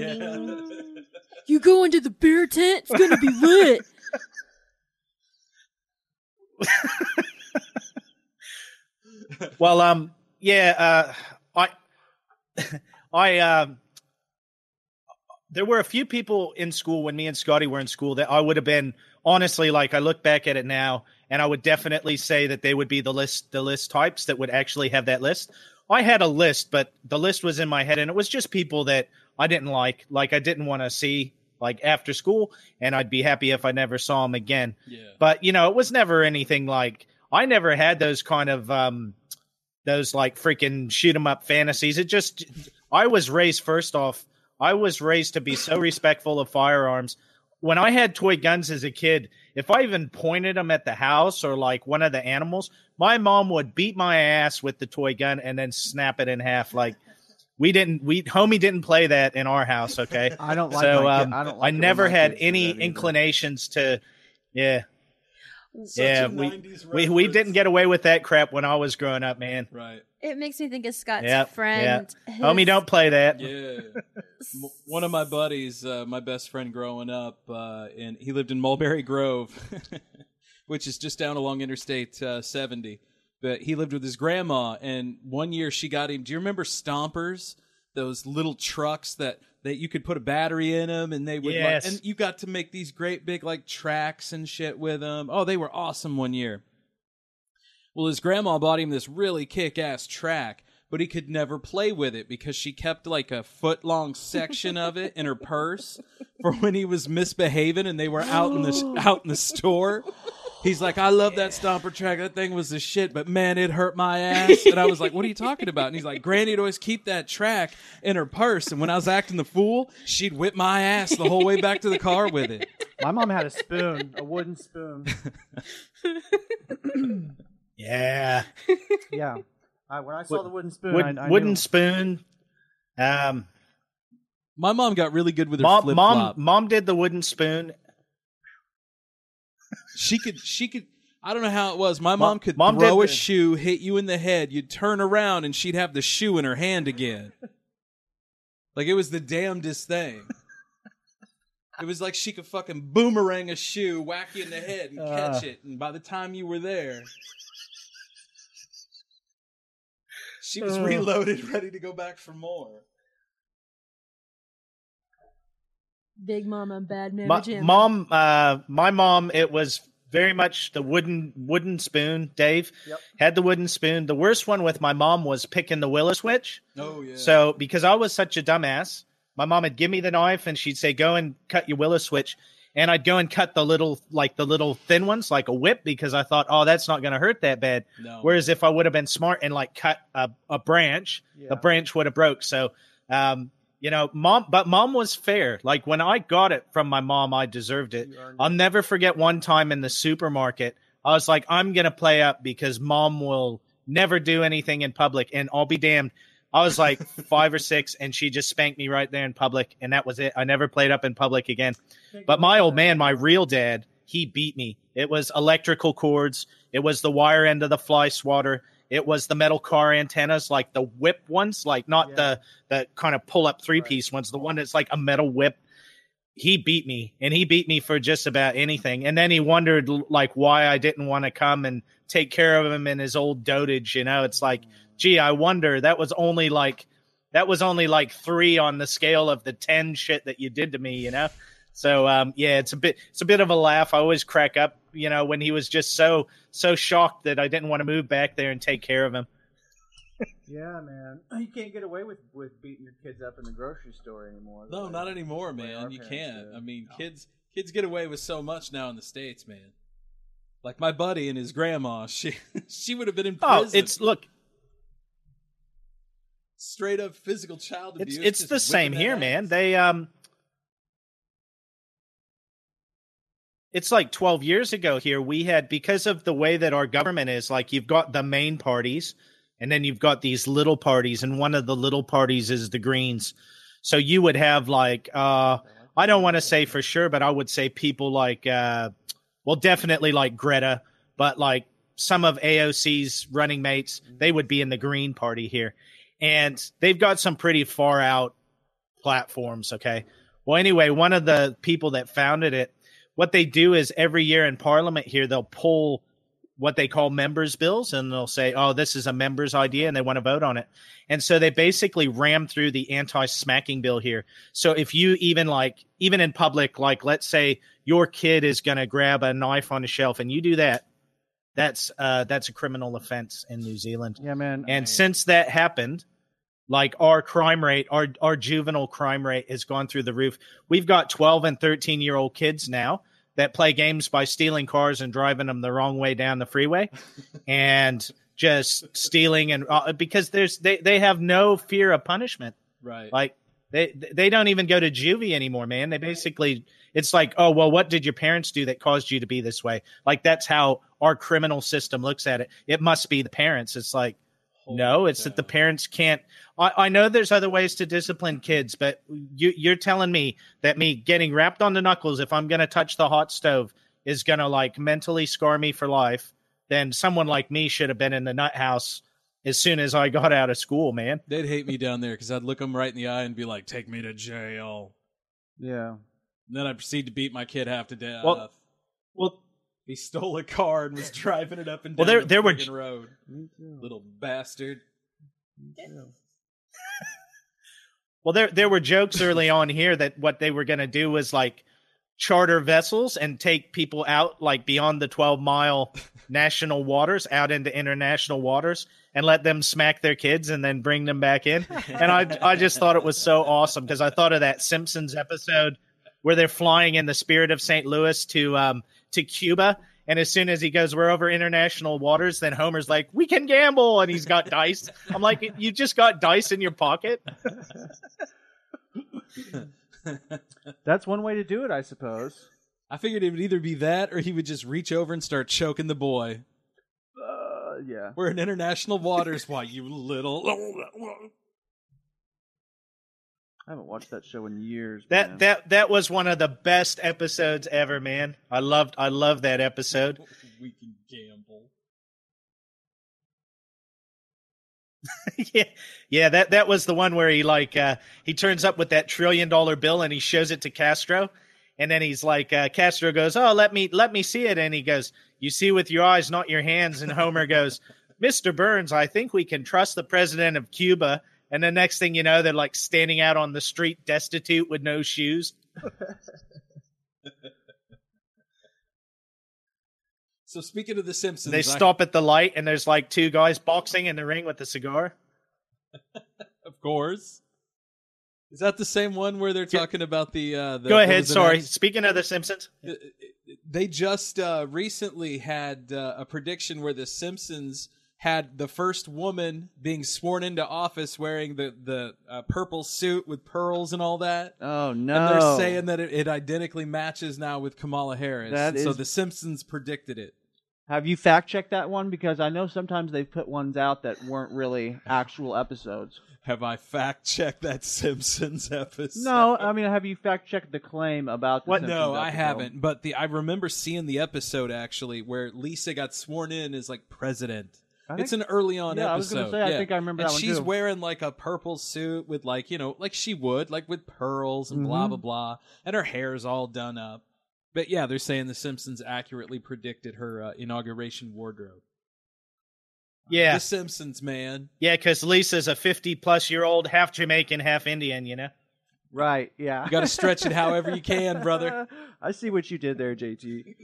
You go into the beer tent, it's gonna be lit. Well, there were a few people in school when me and Scotty were in school that I would have been, honestly, like, I look back at it now and I would definitely say that they would be the list types that would actually have that list. I had a list, but the list was in my head, and it was just people that I didn't like I didn't want to see, like, after school, and I'd be happy if I never saw him again. Yeah. But, you know, it was never anything like, I never had those kind of, those, like, freaking shoot 'em up fantasies. It just, I was raised to be so respectful of firearms. When I had toy guns as a kid, if I even pointed them at the house or, like, one of the animals, my mom would beat my ass with the toy gun and then snap it in half, like, homie didn't play that in our house, okay? I don't like that. I never had any inclinations to, we didn't get away with that crap when I was growing up, man. Right. It makes me think of Scott's friend. Yeah. Homie, don't play that. Yeah. One of my buddies, my best friend growing up, and he lived in Mulberry Grove, which is just down along Interstate 70. But he lived with his grandma, and one year she got him. Do you remember Stompers? Those little trucks that you could put a battery in them, and they would. Yes. And you got to make these great big, like, tracks and shit with them. Oh, they were awesome one year. Well, his grandma bought him this really kick-ass track, but he could never play with it because she kept, like, a foot-long section of it in her purse for when he was misbehaving and they were out in the store. He's like, I love that Stomper track. That thing was the shit, but, man, it hurt my ass. And I was like, what are you talking about? And he's like, Granny would always keep that track in her purse. And when I was acting the fool, she'd whip my ass the whole way back to the car with it. My mom had a spoon, a wooden spoon. Yeah. Yeah. When I saw the wooden spoon, I knew. Wooden spoon. My mom got really good with her flip-flop. Mom did the wooden spoon. She could. I don't know how it was. My mom could throw a shoe, hit you in the head. You'd turn around, and she'd have the shoe in her hand again. Like, it was the damnedest thing. It was like she could fucking boomerang a shoe, whack you in the head, and catch it. And by the time you were there, she was reloaded, ready to go back for more. Big Mom, I'm bad mama jamma. My mom, it was very much the wooden spoon. Dave had the wooden spoon. The worst one with my mom was picking the willow switch. Oh yeah. So because I was such a dumbass, my mom would give me the knife and she'd say, "Go and cut your willow switch," and I'd go and cut the little thin ones like a whip because I thought, "Oh, that's not going to hurt that bad." No. Whereas if I would have been smart and like cut a branch, the branch would have broke. So. You know, Mom was fair. Like, when I got it from my mom, I deserved it. I'll never forget one time in the supermarket, I was like, I'm going to play up because Mom will never do anything in public, and I'll be damned. I was like 5 or 6, and she just spanked me right there in public, and that was it. I never played up in public again. But my old man, my real dad, he beat me. It was electrical cords. It was the wire end of the fly swatter. It was the metal car antennas, like the whip ones, like not the kind of pull-up three-piece ones, the one that's like a metal whip. he beat me, and he beat me for just about anything. And then he wondered like why I didn't want to come and take care of him in his old dotage. You know, it's like, gee, I wonder, that was only like 3 on the scale of the 10 shit that you did to me, you know? So, yeah, it's a bit of a laugh. I always crack up, you know, when he was just so shocked that I didn't want to move back there and take care of him. Yeah, man. You can't get away with beating your kids up in the grocery store anymore. No, not anymore, man. You can't. I mean, kids get away with so much now in the States, man. Like my buddy and his grandma, she would have been in prison. Oh, straight up physical child abuse. It's the same here, man. They It's like 12 years ago here, we had, because of the way that our government is, like you've got the main parties and then you've got these little parties, and one of the little parties is the Greens. So you would have like, I don't want to say for sure, but I would say people like, well, definitely like Greta, but like some of AOC's running mates, they would be in the Green Party here. And they've got some pretty far out platforms, okay? Well, anyway, one of the people that founded it, what they do is every year in Parliament here, they'll pull what they call members' bills, and they'll say, oh, this is a member's idea, and they want to vote on it. And so they basically ram through the anti-smacking bill here. So if you even in public, like let's say your kid is going to grab a knife on a shelf and you do that, that's a criminal offense in New Zealand. Yeah, man. And since that happened, like our crime rate, our juvenile crime rate has gone through the roof. We've got 12 and 13-year-old kids now that play games by stealing cars and driving them the wrong way down the freeway and just stealing. And because they have no fear of punishment. Right. Like they don't even go to juvie anymore, man. They basically, it's like, oh, well, what did your parents do that caused you to be this way? Like that's how our criminal system looks at it. It must be the parents. It's like, no, it's that the parents can't. I know there's other ways to discipline kids, but you're telling me that me getting wrapped on the knuckles, if I'm going to touch the hot stove, is going to like mentally scar me for life. Then someone like me should have been in the nut house as soon as I got out of school, man. They'd hate me down there because I'd look them right in the eye and be like, take me to jail. Yeah. And then I proceed to beat my kid half to death. Well, he stole a car and was driving it up and down the freaking road. Little bastard. Well, there were jokes early on here that what they were going to do was like charter vessels and take people out like beyond the 12-mile national waters out into international waters and let them smack their kids and then bring them back in. And I just thought it was so awesome because I thought of that Simpsons episode where they're flying in the Spirit of St. Louis to Cuba, and as soon as he goes, we're over international waters, then Homer's like, we can gamble, and he's got dice. I'm like, you just got dice in your pocket? That's one way to do it, I suppose. I figured it would either be that, or he would just reach over and start choking the boy. Yeah. We're in international waters, why, you little... I haven't watched that show in years. That was one of the best episodes ever, man. I loved that episode. We can gamble. yeah. That was the one where he like he turns up with that $1 trillion bill and he shows it to Castro, and then he's like Castro goes, "Oh, let me see it," and he goes, "You see with your eyes, not your hands." And Homer goes, "Mr. Burns, I think we can trust the president of Cuba." And the next thing you know, they're like standing out on the street, destitute with no shoes. So speaking of The Simpsons, they stop at the light and there's like two guys boxing in the ring with a cigar. Of course. Is that the same one where they're talking about the Go ahead. Sorry. Speaking of The Simpsons. They just recently had a prediction where The Simpsons had the first woman being sworn into office wearing the purple suit with pearls and all that. Oh, no. And they're saying that it identically matches now with Kamala Harris. So The Simpsons predicted it. Have you fact-checked that one? Because I know sometimes they've put ones out that weren't really actual episodes. Have I fact-checked that Simpsons episode? No, I mean, have you fact-checked the claim about the Simpsons episode? No, I haven't. But I remember seeing the episode, actually, where Lisa got sworn in as, like, president. It's an early on episode. I was going to say, I think I remember that one too. And she's wearing like a purple suit with like, you know, like she would, like with pearls and blah, blah, blah. And her hair's all done up. But yeah, they're saying The Simpsons accurately predicted her inauguration wardrobe. Yeah. The Simpsons, man. Yeah, because Lisa's a 50-plus-year-old, half Jamaican, half Indian, you know? Right, yeah. You got to stretch it however you can, brother. I see what you did there, JT.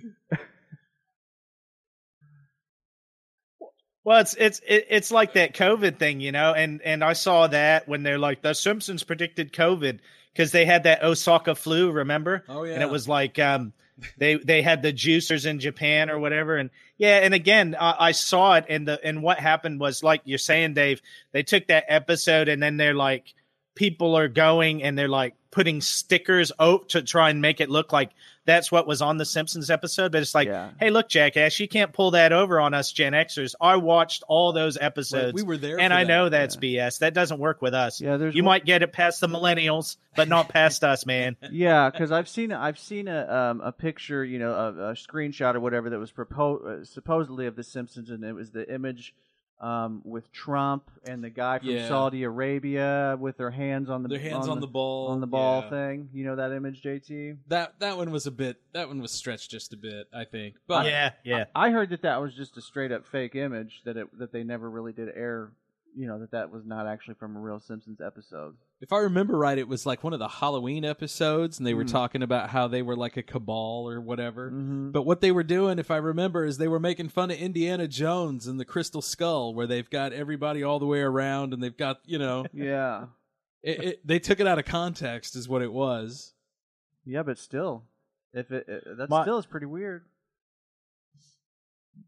Well, it's like that COVID thing, you know, and I saw that when they're like, The Simpsons predicted COVID because they had that Osaka flu, remember? Oh, yeah. And it was like they had the juicers in Japan or whatever. And yeah, and again, I saw it, and what happened was, like you're saying, Dave, they took that episode and then they're like, people are going and they're like putting stickers out to try and make it look like that's what was on the Simpsons episode. But it's like, hey, look, jackass, you can't pull that over on us Gen Xers. I watched all those episodes. Right. We were there. And I know that's BS. That doesn't work with us. Yeah, you might get it past the millennials, but not past us, man. Yeah, because I've seen a picture, you know, a screenshot or whatever that was supposedly of the Simpsons, and it was the image with Trump and the guy from Saudi Arabia with their hands on the ball thing. You know that image, JT? That one was stretched just a bit, I think. But I heard that was just a straight up fake image that they never really did air. You know that was not actually from a real Simpsons episode. If I remember right, it was like one of the Halloween episodes, and they were talking about how they were like a cabal or whatever. Mm-hmm. But what they were doing, if I remember, is they were making fun of Indiana Jones and the Crystal Skull, where they've got everybody all the way around, and they've got, you know... Yeah. They took it out of context is what it was. Yeah, but still. Still is pretty weird.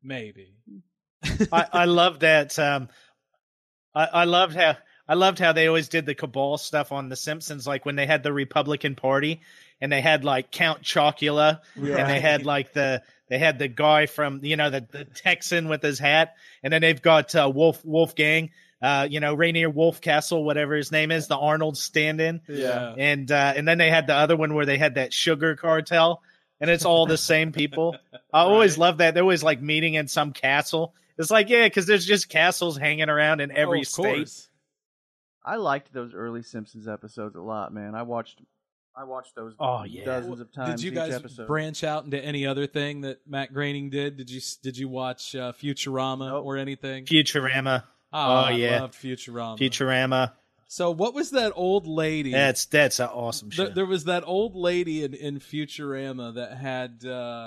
Maybe. I love that... I loved how they always did the cabal stuff on The Simpsons, like when they had the Republican Party and they had like Count Chocula and they had like they had the guy from, you know, the Texan with his hat, and then they've got Wolfgang, you know, Rainier Wolfcastle, whatever his name is, the Arnold stand-in, and then they had the other one where they had that sugar cartel, and it's all the same people. I always love that they're always like meeting in some castle. It's like, yeah, because there's just castles hanging around in every state. Course. I liked those early Simpsons episodes a lot, man. I watched those dozens of times. Did you guys branch out into any other thing that Matt Groening did? Did you watch Futurama or anything? Futurama. I loved Futurama. So what was that old lady? That's an awesome show. There was that old lady in Futurama that had.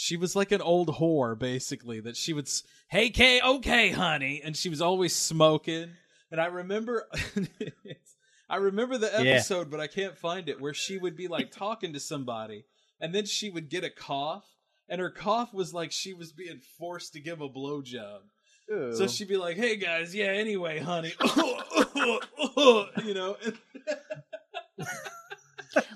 She was like an old whore, basically, that she would, hey, Kay, okay, honey. And she was always smoking. And I remember the episode, but I can't find it, where she would be like talking to somebody. And then she would get a cough. And her cough was like she was being forced to give a blowjob. Ew. So she'd be like, hey, guys, yeah, anyway, honey. You know?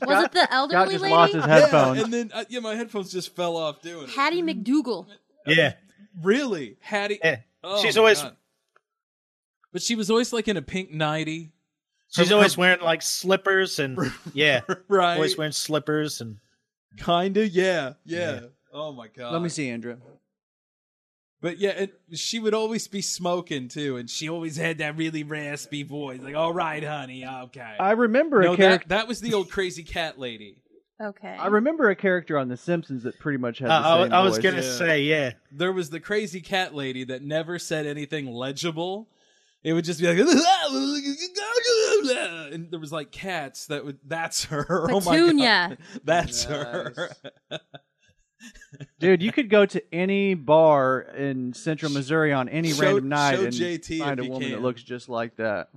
Was it the elderly lady? Lost his headphones. Yeah, and then my headphones just fell off doing it. Hattie McDougal. Yeah. Really? Hattie. Yeah. Oh, she's always... God. But she was always like in a pink nightie. She's always wearing like slippers and... Yeah. Right. Always wearing slippers and... Kinda, yeah. Oh my God. Let me see, Andrew. But yeah, and she would always be smoking too, and she always had that really raspy voice, like, all right, honey, okay. I remember a character. That was the old crazy cat lady. Okay. I remember a character on The Simpsons that pretty much had the same voice. I was going to say, There was the crazy cat lady that never said anything legible. It would just be like, and there was like cats that would, that's her. Petunia. Oh my God. That's her. Dude, you could go to any bar in Central Missouri on any random night and find a woman that looks just like that.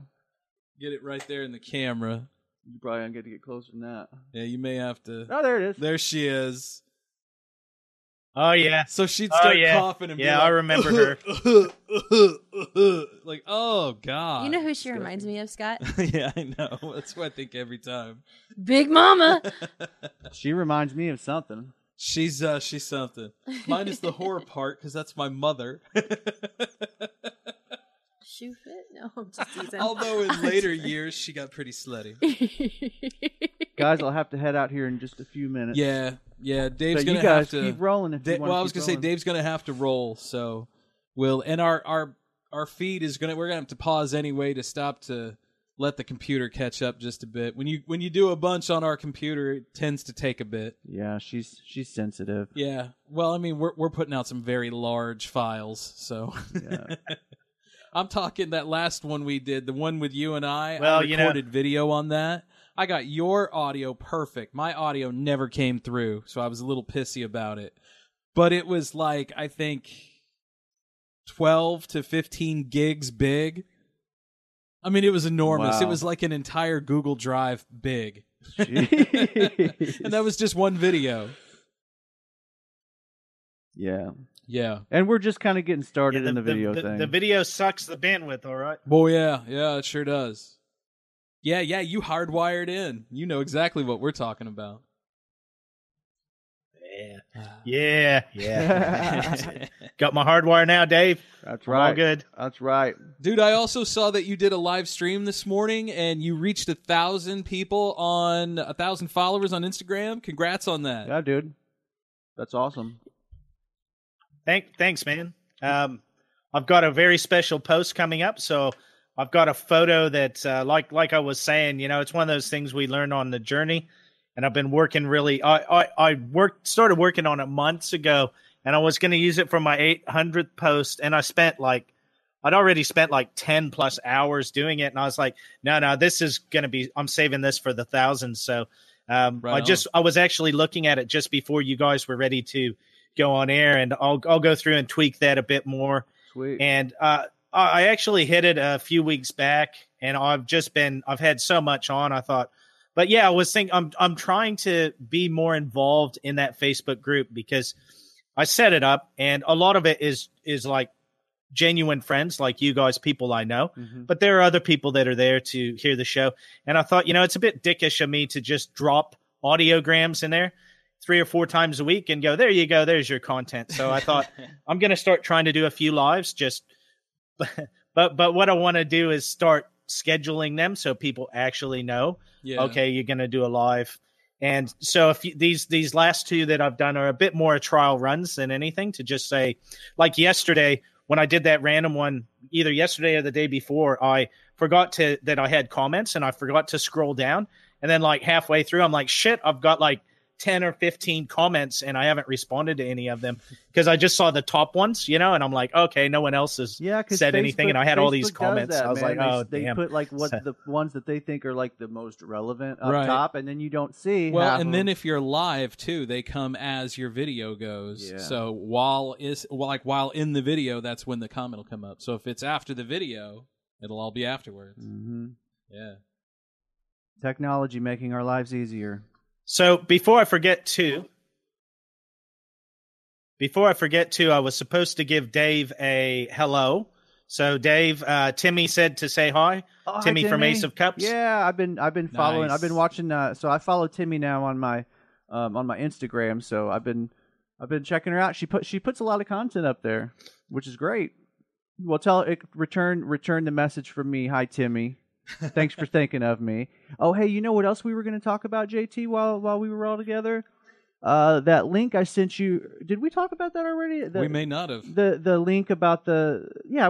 Get it right there in the camera. You probably don't get to get closer than that. Yeah, you may have to. Oh, there it is. There she is. Oh yeah. So she'd start coughing and be like, I remember her. Like, oh God. You know who she reminds me of, Scott? Yeah, I know. That's what I think every time. Big Mama. She reminds me of something. She's something. Mine is the horror part because that's my mother. She fit? No, I'm just teasing. Although in later years she got pretty slutty. Guys, I'll have to head out here in just a few minutes. Yeah, Dave's gonna have to keep rolling. Well, I was gonna say Dave's gonna have to roll. So Will. And our feed is gonna, we're gonna have to pause anyway to stop to let the computer catch up just a bit. When you do a bunch on our computer, it tends to take a bit. Yeah, she's sensitive. Yeah. Well, I mean, we're putting out some very large files, so yeah. I'm talking that last one we did, the one with you and I. Well, I recorded video on that. I got your audio perfect. My audio never came through, so I was a little pissy about it. But it was like, I think 12 to 15 gigs big. I mean, it was enormous. Wow. It was like an entire Google Drive big. And that was just one video. Yeah. Yeah. And we're just kind of getting started in the video thing. The video sucks the bandwidth, all right? Oh, yeah. Yeah, it sure does. Yeah, you hardwired in. You know exactly what we're talking about. Yeah. Got my hardwire now, Dave. That's right. All good. That's right. Dude, I also saw that you did a live stream this morning and you reached 1,000 followers on Instagram. Congrats on that. Yeah, dude. That's awesome. Thanks, man. I've got a very special post coming up. So I've got a photo that, like I was saying, it's one of those things we learn on the journey. And I've been working really. I started working on it months ago, and I was going to use it for my 800th post. And I spent I'd already spent 10 plus hours doing it. And I was like, no, this is going to be. I'm saving this for the 1,000. So I was actually looking at it just before you guys were ready to go on air, and I'll go through and tweak that a bit more. Sweet. And I actually hit it a few weeks back, and I've had so much on. I thought. But yeah, I was thinking I'm trying to be more involved in that Facebook group because I set it up and a lot of it is like genuine friends like you guys, people I know. Mm-hmm. But there are other people that are there to hear the show. And I thought, it's a bit dickish of me to just drop audiograms in there 3 or 4 times a week and go, there you go, there's your content. So I thought I'm going to start trying to do a few lives but what I want to do is start scheduling them so people actually know. Yeah. Okay, you're going to do a live. And so if these last two that I've done are a bit more trial runs than anything to just say, like yesterday when I did that random one, either yesterday or the day before, I forgot that I had comments and I forgot to scroll down. And then halfway through, I'm like, shit, I've got 10 or 15 comments and I haven't responded to any of them because I just saw the top ones, and I'm like, okay, no one else has said anything. And I had all these comments. I was like, oh, damn. They put the ones that they think are the most relevant up top. And then you don't see. Well, and then if you're live too, they come as your video goes. Yeah. So while in the video, that's when the comment will come up. So if it's after the video, it'll all be afterwards. Mm-hmm. Yeah. Technology making our lives easier. So before I forget to, I was supposed to give Dave a hello. So Dave, Timmy said to say hi. Oh, Timmy from Ace of Cups. Yeah, I've been following. Nice. I've been watching. So I follow Timmy now on my Instagram. So I've been checking her out. She puts a lot of content up there, which is great. Well, return the message from me. Hi, Timmy. Thanks for thinking of me. Oh, hey, you know what else we were going to talk about, JT, while we were all together? That link I sent you. Did we talk about that already? We may not have. The link about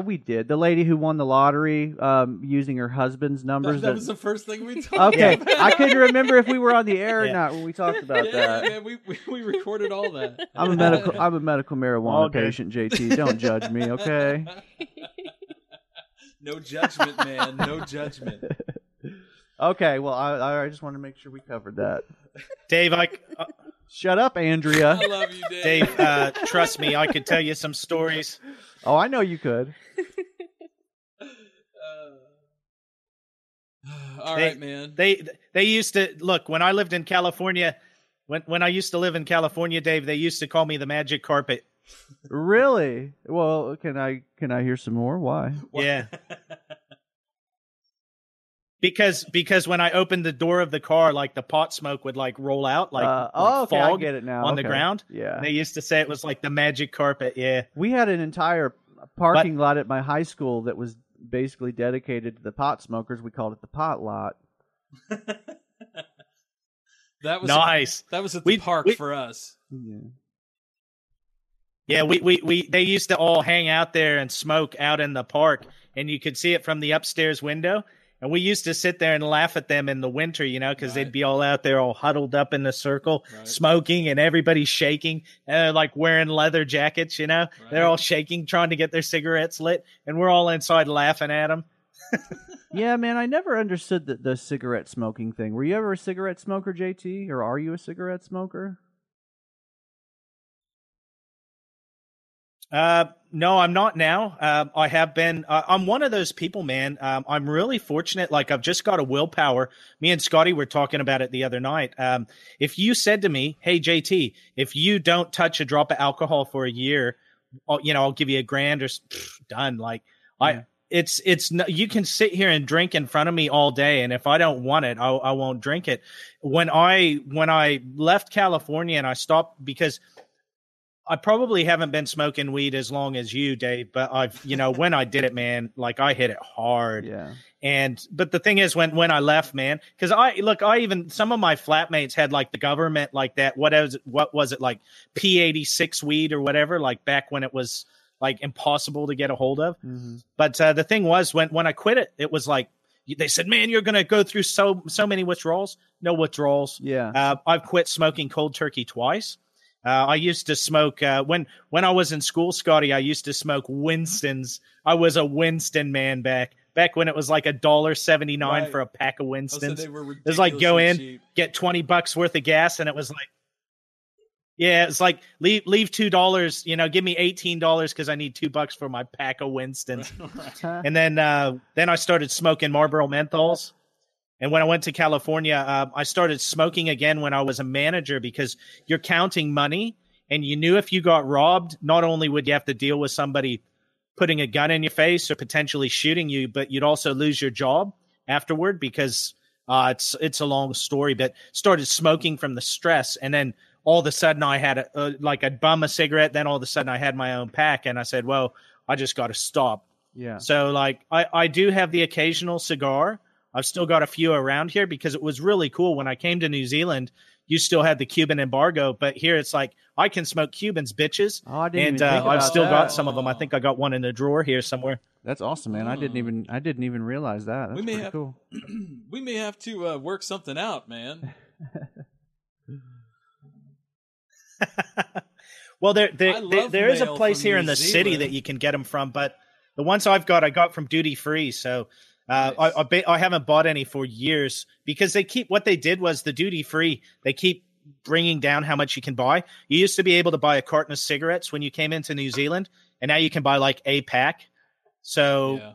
we did. The lady who won the lottery using her husband's numbers. That was the first thing we talked about. Okay, I couldn't remember if we were on the air or not when we talked about that. Yeah, we recorded all that. I'm a medical marijuana patient, JT. Don't judge me, okay? No judgment, man. No judgment. Okay, well, I just wanted to make sure we covered that. Dave, shut up, Andrea. I love you, Dave. Dave, trust me, I could tell you some stories. Oh, I know you could. All right, man. They used to look when I lived in California. When I used to live in California, Dave, they used to call me the magic carpet. Really? Well, can I hear some more? Why? Yeah. Because when I opened the door of the car, the pot smoke would roll out, fog I get it now. On the ground. Yeah. They used to say it was the magic carpet. Yeah. We had an entire parking lot at my high school that was basically dedicated to the pot smokers. We called it the pot lot. That was nice. That was at the park for us. Yeah. Yeah, they used to all hang out there and smoke out in the park, and you could see it from the upstairs window. And we used to sit there and laugh at them in the winter, you know, because they'd be all out there all huddled up in the circle, smoking, and everybody's shaking, like wearing leather jackets, you know. They're all shaking, trying to get their cigarettes lit, and we're all inside laughing at them. Yeah, man, I never understood the cigarette smoking thing. Were you ever a cigarette smoker, JT, or are you a cigarette smoker? No, I'm not now. I have been, I'm one of those people, man. I'm really fortunate. Like, I've just got a willpower. Me and Scotty were talking about it the other night. If you said to me, hey, JT, if you don't touch a drop of alcohol for a year, I'll give you $1,000 or done. Like you can sit here and drink in front of me all day. And if I don't want it, I won't drink it. When I left California and I stopped, because I probably haven't been smoking weed as long as you, Dave, but I've, when I did it, man, like I hit it hard. Yeah. But the thing is when I left, man, cause I even, some of my flatmates had like the government like that. What was it like P86 weed or whatever, like back when it was like impossible to get a hold of. Mm-hmm. But the thing was when I quit it, it was like, they said, man, you're going to go through so many withdrawals. No withdrawals. Yeah. I've quit smoking cold turkey twice. I used to smoke when I was in school, Scotty. I used to smoke Winston's. I was a Winston man back when it was like $1.79 for a pack of Winston's. It was like go in, cheap. Get $20 worth of gas, and it was like, yeah, it's like leave $2. Give me $18 because I need $2 for my pack of Winston's. And then I started smoking Marlboro menthols. And when I went to California, I started smoking again when I was a manager because you're counting money and you knew if you got robbed, not only would you have to deal with somebody putting a gun in your face or potentially shooting you, but you'd also lose your job afterward because it's a long story, but started smoking from the stress. And then all of a sudden I had I'd bum a cigarette. Then all of a sudden I had my own pack and I said, well, I just got to stop. Yeah. So like I do have the occasional cigar. I've still got a few around here because it was really cool. When I came to New Zealand, you still had the Cuban embargo, but here it's like, I can smoke Cubans, bitches. Oh, I didn't I've still got some of them. I think I got one in a drawer here somewhere. That's awesome, man. I didn't even realize that. That's pretty cool. We may have to work something out, man. Well, there is a place here in the city that you can get them from, but the ones I got from duty free. So, nice. I haven't bought any for years because what they did was the duty free. They keep bringing down how much you can buy. You used to be able to buy a carton of cigarettes when you came into New Zealand, and now you can buy like a pack. So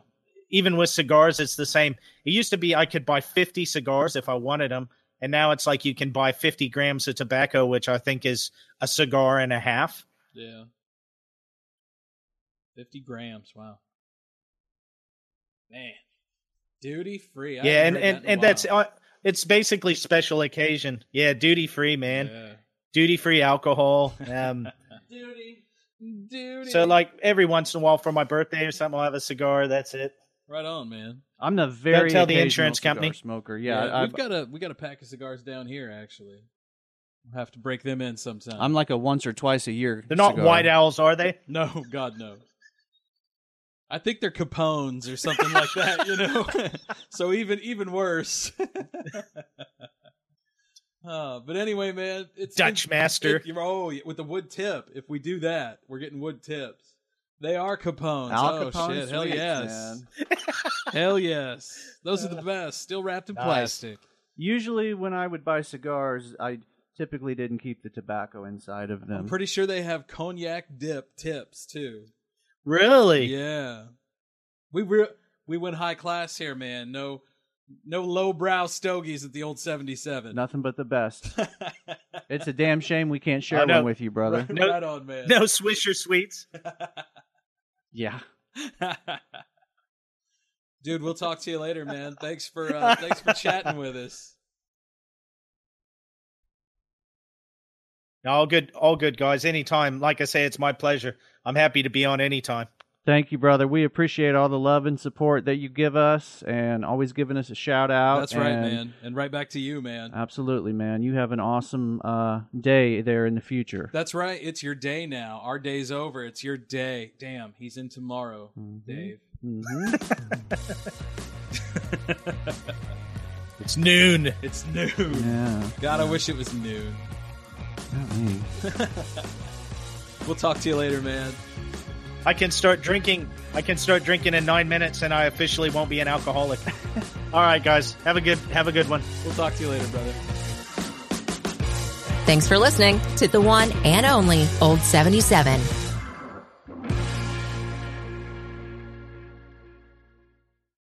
even with cigars, it's the same. It used to be I could buy 50 cigars if I wanted them, and now it's like you can buy 50 grams of tobacco, which I think is a cigar and a half. Yeah, 50 grams. Wow, man. Duty free. Yeah, and that's it's basically special occasion. Yeah, duty free, man. Yeah. Duty free alcohol. Duty. So like every once in a while for my birthday or something, I'll have a cigar. That's it. Right on, man. I'm the very don't tell the insurance company smoker. Yeah, we got a pack of cigars down here actually. We'll have to break them in sometime. I'm like a once or twice a year. They're not cigar. White Owls, are they? No, God no. I think they're Capones or something like that, So even worse. But anyway, man, it's Dutch Master. With the wood tip. If we do that, we're getting wood tips. They are Capones. Capone's shit! Hell yes! Hell yes! Those are the best. Still wrapped in plastic. Usually, when I would buy cigars, I typically didn't keep the tobacco inside of them. I'm pretty sure they have cognac dip tips too. Really? Yeah. We went high class here, man. No lowbrow stogies at the old 77. Nothing but the best. It's a damn shame we can't share one with you, brother. Right on, man. No Swisher Sweets. Yeah. Dude, we'll talk to you later, man. Thanks for chatting with us. All good guys. Anytime. Like I say, it's my pleasure. I'm happy to be on anytime. Thank you, brother. We appreciate all the love and support that you give us and always giving us a shout out. That's right, man. And right back to you, man. Absolutely, man. You have an awesome day there in the future. That's right. It's your day now. Our day's over. It's your day. Damn, he's in tomorrow, Dave. Mm-hmm. It's noon. It's noon. Yeah. God, I wish it was noon. Not me. We'll talk to you later, man. I can start drinking in 9 minutes, and I officially won't be an alcoholic. All right, guys. Have a good one. We'll talk to you later, brother. Thanks for listening to the one and only Old 77.